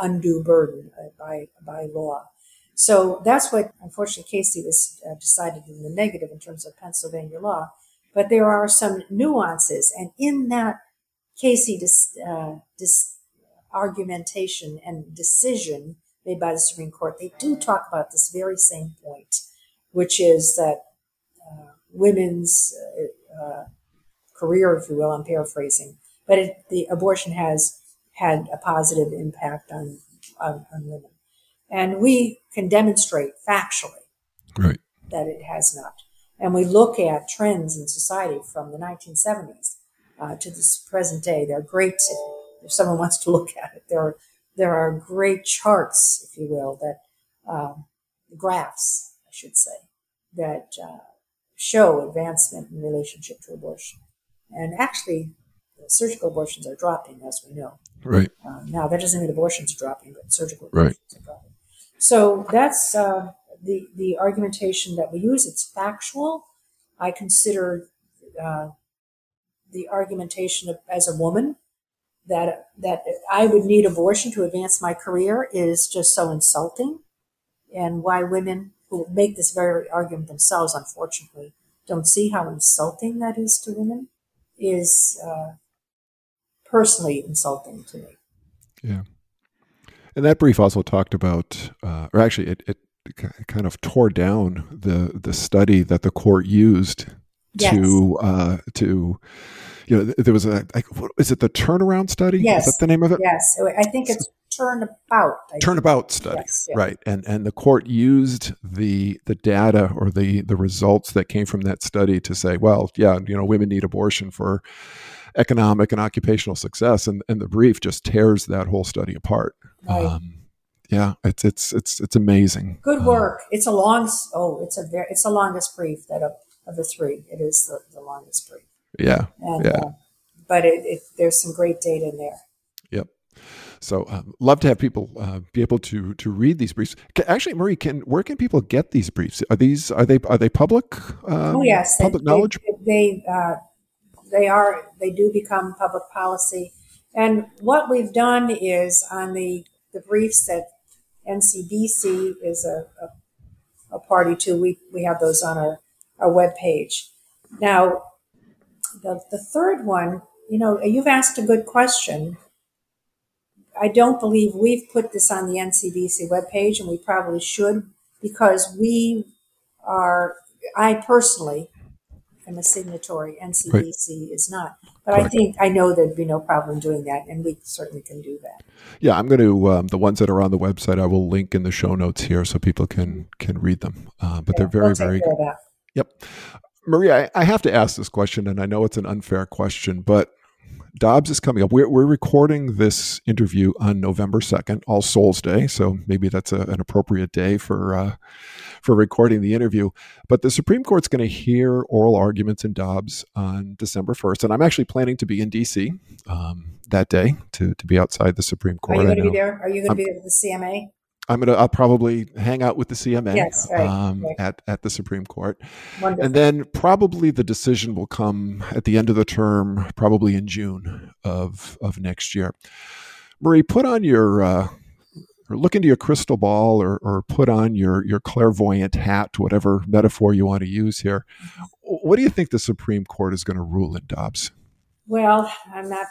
undue burden by law. So that's what, unfortunately, Casey was decided in the negative in terms of Pennsylvania law. But there are some nuances. And in that Casey argumentation and decision made by the Supreme Court, they do talk about this very same point, which is that women's career, if you will, I'm paraphrasing, but the abortion has had a positive impact on women. And we can demonstrate factually that it has not. And we look at trends in society from the 1970s to this present day. They're great, if someone wants to look at it. There are great charts, if you will, that graphs, I should say, that show advancement in relationship to abortion. And actually, surgical abortions are dropping, as we know. Right. Now, that doesn't mean abortions are dropping, but surgical abortions are dropping. So that's the argumentation that we use. It's factual. I consider the argumentation as a woman that I would need abortion to advance my career is just so insulting. And why women who make this very argument themselves, unfortunately, don't see how insulting that is to women is personally insulting to me. Yeah. And that brief also talked about, or actually it kind of tore down the study that the court used to there was is it the turnaround study? Yes. Is that the name of it? Yes. I think it's Turnabout. Turnabout study. Yes, yes. Right. And the court used the data or the results that came from that study to say, well, yeah, women need abortion for economic and occupational success. And the brief just tears that whole study apart. Right. Yeah, it's amazing. Good work. It's a long, it's the longest brief that of the three. It is the longest brief. Yeah. And, yeah. But there's some great data in there. Yep. So love to have people be able to read these briefs. Actually, Marie, where can people get these briefs? Are they public? Oh yes, public knowledge. They are. They do become public policy. And what we've done is on the briefs that NCBC is a party to. We have those on our webpage. Now, the third one. You've asked a good question. I don't believe we've put this on the NCBC webpage, and we probably should, because I personally am a signatory. NCBC is not. But correct. I know there'd be no problem doing that, and we certainly can do that. Yeah, I'm going to, the ones that are on the website, I will link in the show notes here so people can read them. But they're very, very good. Yep. Maria, I have to ask this question, and I know it's an unfair question, but Dobbs is coming up. We're recording this interview on November 2nd, All Souls Day, so maybe that's an appropriate day for recording the interview. But the Supreme Court's going to hear oral arguments in Dobbs on December 1st, and I'm actually planning to be in D.C. That day to be outside the Supreme Court. Are you going to be there? Are you going to be at the CMA? I'll probably hang out with the CMA at the Supreme Court. Wonderful. And then probably the decision will come at the end of the term, probably in June of next year. Marie, put on your, or look into your crystal ball or put on your clairvoyant hat, whatever metaphor you want to use here. What do you think the Supreme Court is going to rule in Dobbs? Well, I'm not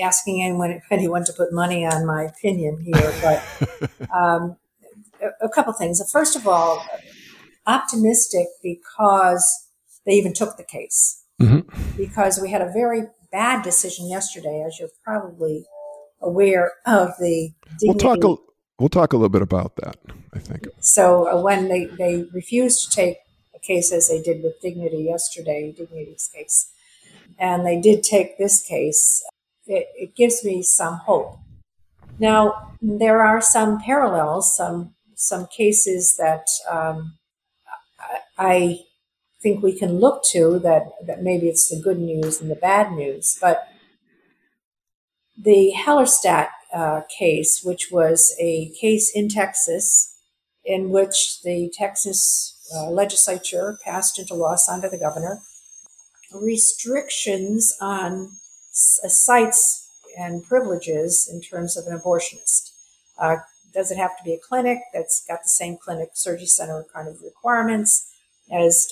asking anyone to put money on my opinion here, but a couple things. First of all, optimistic because they even took the case, because we had a very bad decision yesterday, as you're probably aware of the dignity. We'll talk a little bit about that, I think. So when they refused to take a case as they did with Dignity yesterday, Dignity's case, and they did take this case, it gives me some hope. Now, there are some parallels, some cases that I think we can look to that maybe it's the good news and the bad news. But the Hellerstedt case, which was a case in Texas in which the Texas legislature passed into law, signed by the governor, restrictions on sites and privileges in terms of an abortionist. Does it have to be a clinic that's got the same clinic surgery center kind of requirements as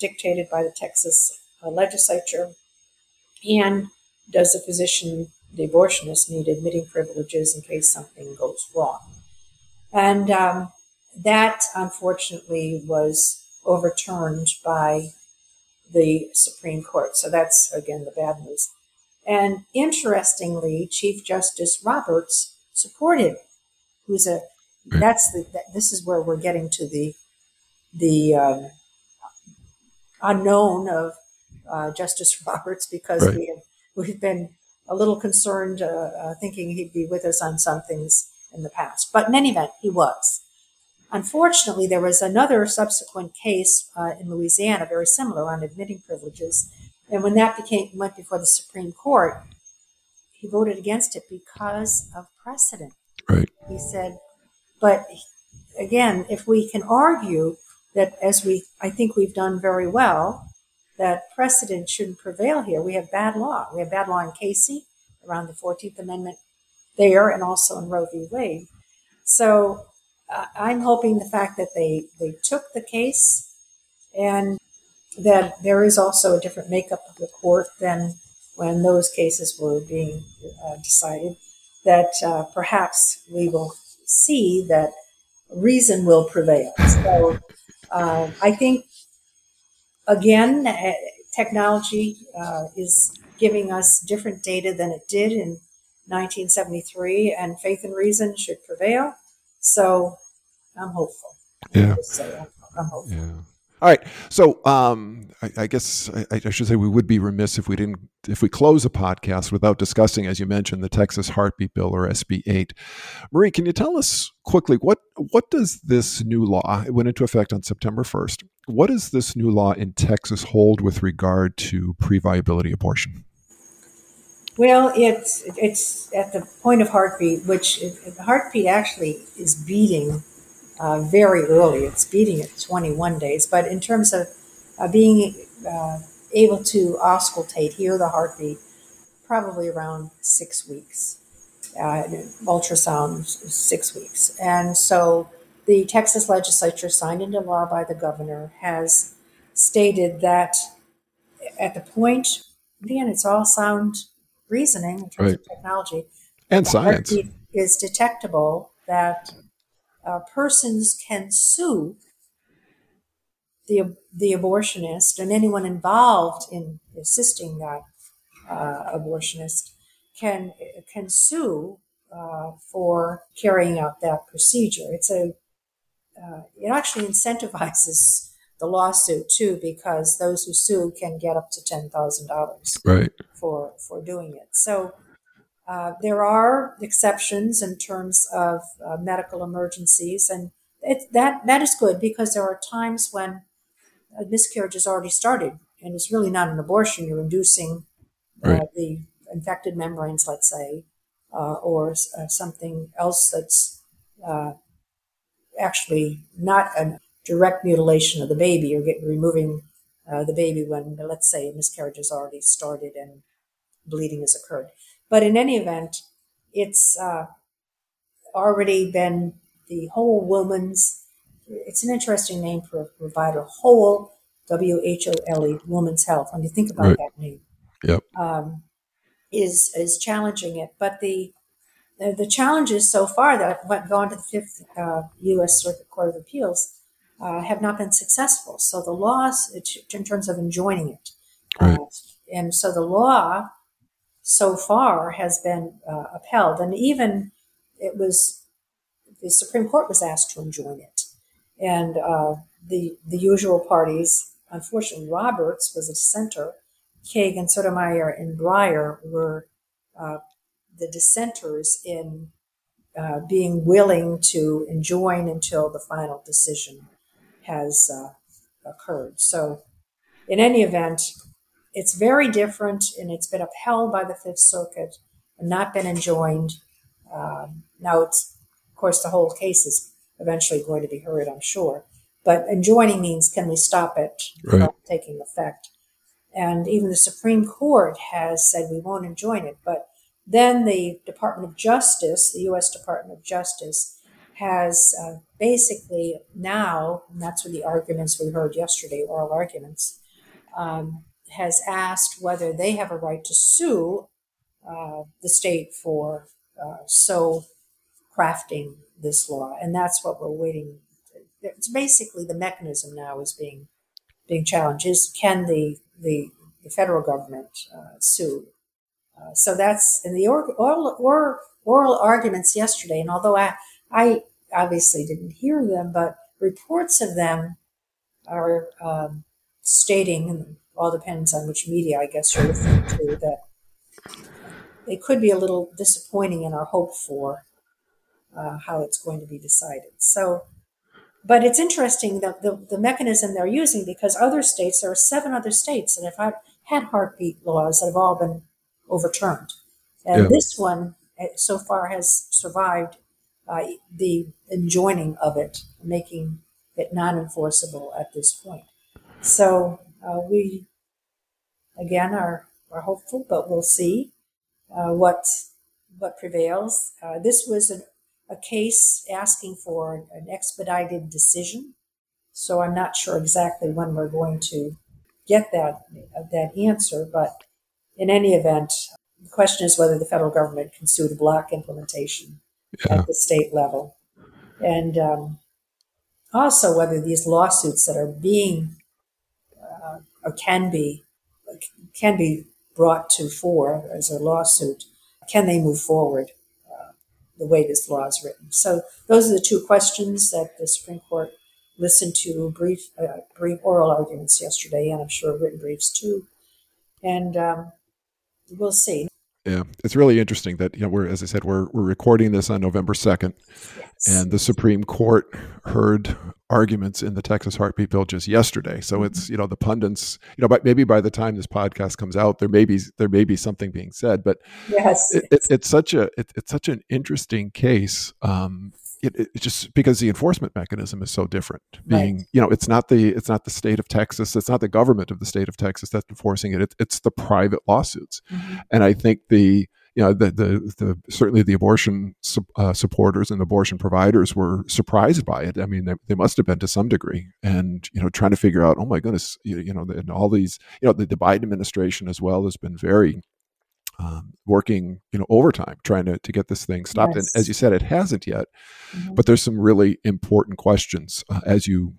dictated by the Texas legislature? And does the physician, the abortionist, need admitting privileges in case something goes wrong? And that, unfortunately, was overturned by the Supreme Court. So that's, again, the bad news. And interestingly, Chief Justice Roberts supported, this is where we're getting to the unknown of Justice Roberts, because we've been a little concerned, thinking he'd be with us on some things in the past. But in any event, he was. Unfortunately, there was another subsequent case in Louisiana, very similar, on admitting privileges. And when that went before the Supreme Court, he voted against it because of precedent. Right. He said, but again, if we can argue that, as I think we've done very well, that precedent shouldn't prevail here. We have bad law. We have bad law in Casey around the 14th Amendment there, and also in Roe v. Wade. So I'm hoping the fact that they took the case and that there is also a different makeup of the court than when those cases were being decided, that perhaps we will see that reason will prevail. So I think, again, technology is giving us different data than it did in 1973, and faith and reason should prevail. So I'm hopeful. Yeah. I'm hopeful. Yeah. All right. So I guess I should say we would be remiss if we didn't, if we close a podcast without discussing, as you mentioned, the Texas heartbeat bill, or SB 8. Marie, can you tell us quickly, what does this new law, it went into effect on September 1st. What does this new law in Texas hold with regard to pre-viability abortion? Well, it's at the point of heartbeat, which the heartbeat actually is beating very early. It's beating at 21 days. But in terms of being able to auscultate, hear the heartbeat, probably around 6 weeks, ultrasound 6 weeks. And so the Texas legislature, signed into law by the governor, has stated that at the point, again, it's all sound reasoning in terms of technology. And science. Heartbeat is detectable, that persons can sue the abortionist, and anyone involved in assisting that abortionist can sue for carrying out that procedure. It's a it actually incentivizes the lawsuit too, because those who sue can get up to $10,000 for doing it. So there are exceptions in terms of medical emergencies, and that is good, because there are times when a miscarriage has already started and it's really not an abortion. You're inducing the infected membranes, let's say, or something else that's actually not a direct mutilation of the baby. You're removing the baby when, let's say, a miscarriage has already started and bleeding has occurred. But in any event, it's already been the whole woman's, it's an interesting name for a provider, whole, WHOLE, woman's health. When you think about that name, is challenging it. But the challenges so far that have gone to the Fifth U.S. Circuit Court of Appeals have not been successful. So the laws, in terms of enjoining it, and so the law so far has been upheld, and even it was the Supreme Court was asked to enjoin it, and the usual parties, unfortunately, Roberts was a dissenter, Kagan, Sotomayor, and Breyer were the dissenters in being willing to enjoin until the final decision has occurred. So, in any event, it's very different, and it's been upheld by the Fifth Circuit and not been enjoined. Now, it's, of course, the whole case is eventually going to be heard, I'm sure. But enjoining means, can we stop it from taking effect? And even the Supreme Court has said we won't enjoin it. But then the Department of Justice, the U.S. Department of Justice, has basically now, and that's what the arguments we heard yesterday, oral arguments, has asked whether they have a right to sue the state for so crafting this law. And that's what we're waiting. It's basically the mechanism now is being challenged, is can the federal government sue. So that's in the oral arguments yesterday. And although I obviously didn't hear them, but reports of them are stating, and it all depends on which media I guess you're referring to, that they could be a little disappointing in our hope for how it's going to be decided. So, but it's interesting that the mechanism they're using, because other states, there are 7 other states that have had heartbeat laws that have all been overturned. And this one so far has survived the enjoining of it, making it non-enforceable at this point. So we, again, are hopeful, but we'll see what prevails. This was a case asking for an expedited decision, so I'm not sure exactly when we're going to get that answer, but in any event, the question is whether the federal government can sue to block implementation at the state level. And also whether these lawsuits that are being or can be brought to fore as a lawsuit, can they move forward the way this law is written? So those are the two questions that the Supreme Court listened to, brief oral arguments yesterday, and I'm sure written briefs too. And we'll see. Yeah, it's really interesting that, you know, we're, as I said, we're recording this on November 2nd, and the Supreme Court heard arguments in the Texas heartbeat bill just yesterday. So it's, you know, the pundits, you know, but maybe by the time this podcast comes out, there may be something being said. But it's such an interesting case. It just because the enforcement mechanism is so different. Being, right. You know, it's not the state of Texas. It's not the government of the state of Texas that's enforcing it. It's the private lawsuits, and I think certainly the abortion supporters and abortion providers were surprised by it. I mean, they must have been to some degree, and you know, trying to figure out, oh my goodness, and all these, the Biden administration as well has been very. Working, overtime, trying to get this thing stopped. Yes. And as you said, it hasn't yet, but there's some really important questions as you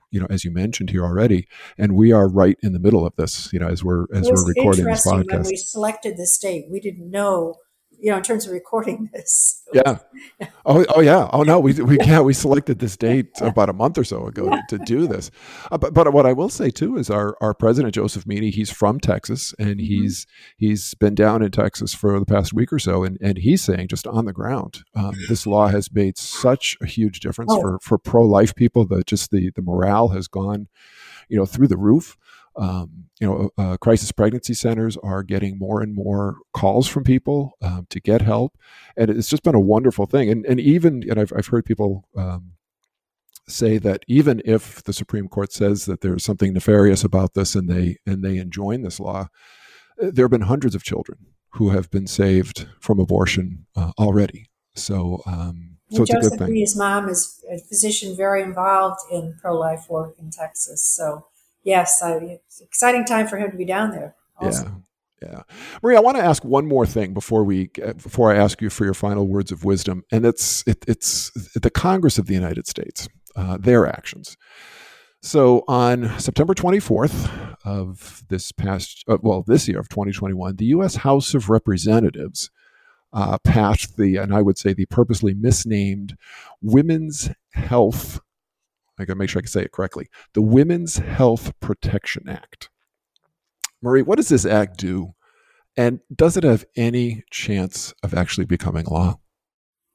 mentioned here already. And we are right in the middle of this, as we're recording this podcast. When we selected this date, we didn't know, in terms of recording this. Yeah. Oh yeah. Oh no, we selected this date about a month or so ago to do this. But what I will say too is our president, Joseph Meany, he's from Texas, and he's been down in Texas for the past week or so. And he's saying just on the ground, this law has made such a huge difference for pro-life people that just the morale has gone, through the roof. Crisis pregnancy centers are getting more and more calls from people to get help. And it's just been a wonderful thing. And I've heard people say that even if the Supreme Court says that there's something nefarious about this and they enjoin this law, there have been hundreds of children who have been saved from abortion already. So it's a good thing. Meany's mom is a physician very involved in pro-life work in Texas. So yes, it's an exciting time for him to be down there. Also. Yeah. Marie, I want to ask one more thing before I ask you for your final words of wisdom, and it's the Congress of the United States, their actions. So on September 24th of this year of 2021, the U.S. House of Representatives passed the purposely misnamed Women's Health. I got to make sure I can say it correctly. The Women's Health Protection Act. Marie, what does this act do? And does it have any chance of actually becoming law?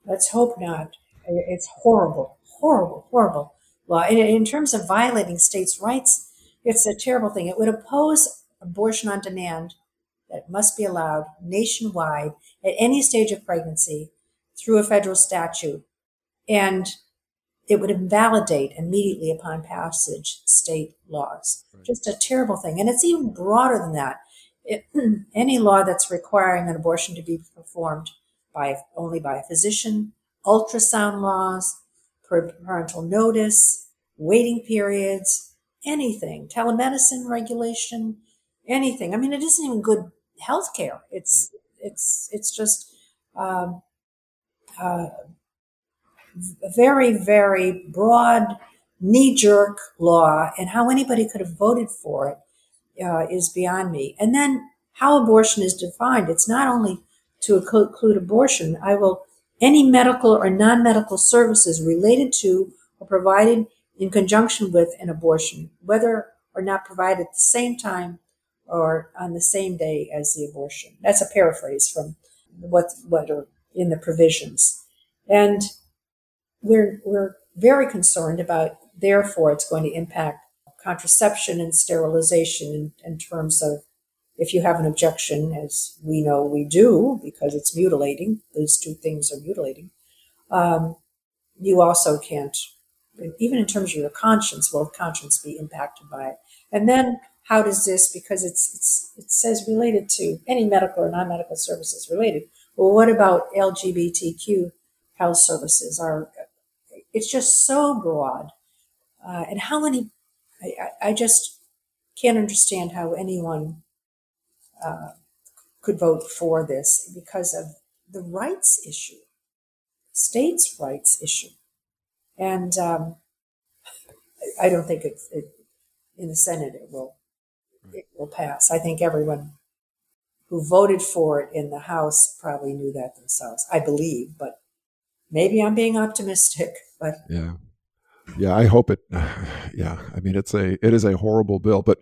Let's hope not. It's horrible, horrible, horrible law. In terms of violating states' rights, it's a terrible thing. It would oppose abortion on demand that must be allowed nationwide at any stage of pregnancy through a federal statute. And it would invalidate immediately upon passage state laws. Right. Just a terrible thing. And it's even broader than that. Any law that's requiring an abortion to be performed only by a physician, ultrasound laws, parental notice, waiting periods, anything, telemedicine regulation, anything. I mean, it isn't even good health care. It's just very, very broad, knee-jerk law, and how anybody could have voted for it is beyond me. And then how abortion is defined. It's not only to include abortion. Any medical or non-medical services related to or provided in conjunction with an abortion, whether or not provided at the same time or on the same day as the abortion. That's a paraphrase from what are in the provisions. And we're very concerned about, therefore, it's going to impact contraception and sterilization in terms of, if you have an objection, as we know we do, because it's mutilating, these two things are mutilating, you also can't, even in terms of your conscience, will conscience be impacted by it? And then how does this, because it says related to any medical or non-medical services related, well, what about LGBTQ health services? It's just so broad. And how many, I just can't understand how anyone could vote for this because of the rights issue, states' rights issue. And I don't think it in the Senate it will pass. I think everyone who voted for it in the House probably knew that themselves, I believe, but maybe I'm being optimistic. But yeah, I hope it. Yeah, I mean, it is a horrible bill, but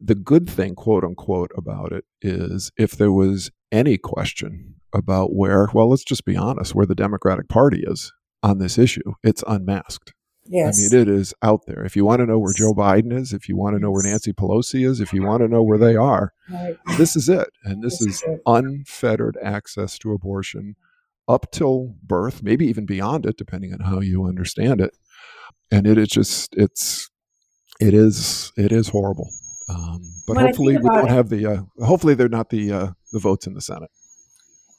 the good thing, quote unquote, about it is if there was any question about let's just be honest, where the Democratic Party is on this issue, it's unmasked. Yes, I mean, it is out there. If you want to know where Joe Biden is, if you want to know where Nancy Pelosi is, if you want to know where they are, right, this is it. And this is unfettered access to abortion up till birth, maybe even beyond it, depending on how you understand it. And it is horrible. But hopefully we don't have hopefully they're not the votes in the Senate.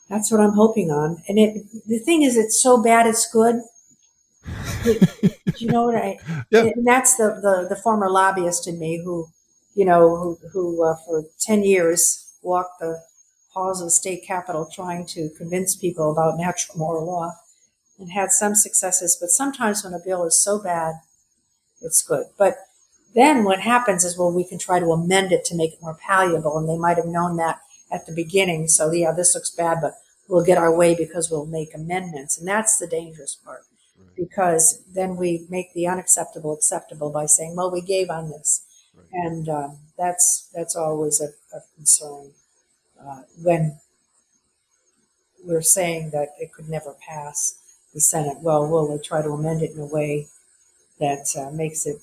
That's what I'm hoping on. And the thing is, it's so bad, it's good. You know what and that's the former lobbyist in me who for 10 years walked the halls of the state capitol trying to convince people about natural moral law, and had some successes. But sometimes when a bill is so bad, it's good. But then what happens is, we can try to amend it to make it more palatable. And they might have known that at the beginning. So, yeah, this looks bad, but we'll get our way because we'll make amendments. And that's the dangerous part, right, because then we make the unacceptable acceptable by saying, we gave on this. Right. And that's always a concern when we're saying that it could never pass the Senate. Will they try to amend it in a way that makes it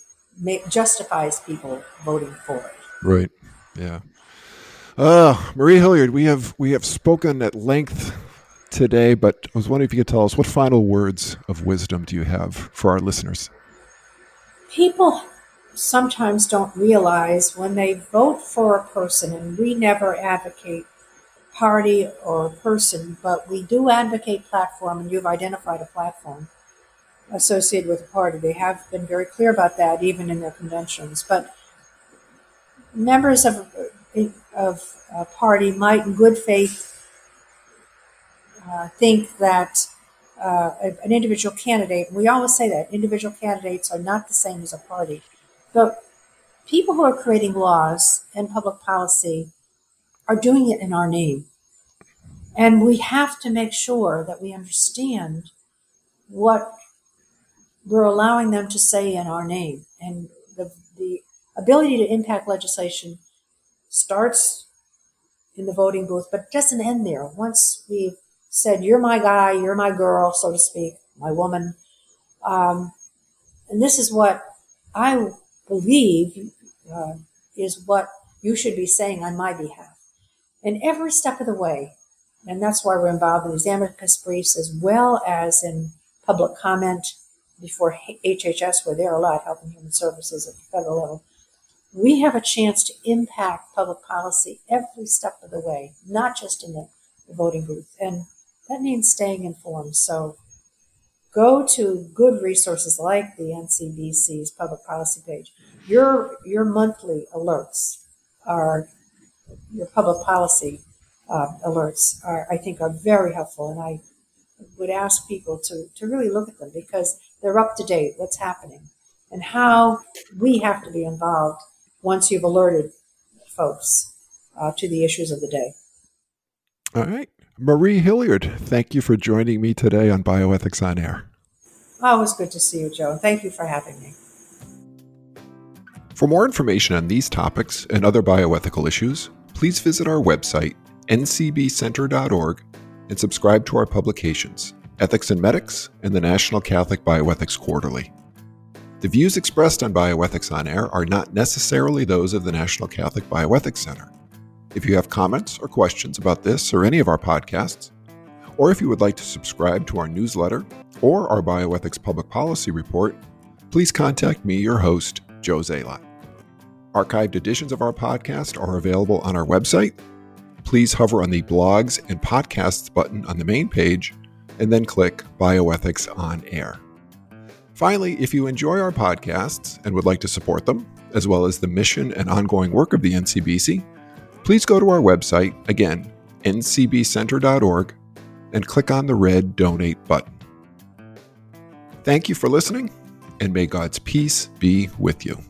justifies people voting for it? Right. Yeah. Marie Hilliard, we have spoken at length today, but I was wondering if you could tell us, what final words of wisdom do you have for our listeners? People sometimes don't realize when they vote for a person, and we never advocate party or person, but we do advocate platform, and you've identified a platform associated with a party. They have been very clear about that, even in their conventions. But members of a party might, in good faith, think that an individual candidate, and we always say that, individual candidates are not the same as a party. But people who are creating laws and public policy are doing it in our name. And we have to make sure that we understand what we're allowing them to say in our name. And the ability to impact legislation starts in the voting booth, but doesn't end there. Once we've said, you're my guy, you're my girl, so to speak, my woman. And this is what I believe is what you should be saying on my behalf. And every step of the way, and that's why we're involved in these amicus briefs as well as in public comment before HHS, where they're allowed, Health and Human Services, at the federal level. We have a chance to impact public policy every step of the way, not just in the voting booth. And that means staying informed. So go to good resources like the NCBC's public policy page. Your monthly alerts are... Your public policy alerts are, I think, are very helpful, and I would ask people to really look at them, because they're up to date, what's happening, and how we have to be involved once you've alerted folks to the issues of the day. All right. Marie Hilliard, thank you for joining me today on Bioethics on Air. Always good to see you, Joe. Thank you for having me. For more information on these topics and other bioethical issues, please visit our website, ncbcenter.org, and subscribe to our publications, Ethics and Medics and the National Catholic Bioethics Quarterly. The views expressed on Bioethics on Air are not necessarily those of the National Catholic Bioethics Center. If you have comments or questions about this or any of our podcasts, or if you would like to subscribe to our newsletter or our Bioethics Public Policy Report, please contact me, your host, Joe Zalot. Archived editions of our podcast are available on our website. Please hover on the Blogs and Podcasts button on the main page and then click Bioethics on Air. Finally, if you enjoy our podcasts and would like to support them, as well as the mission and ongoing work of the NCBC, please go to our website, again, ncbcenter.org, and click on the red Donate button. Thank you for listening, and may God's peace be with you.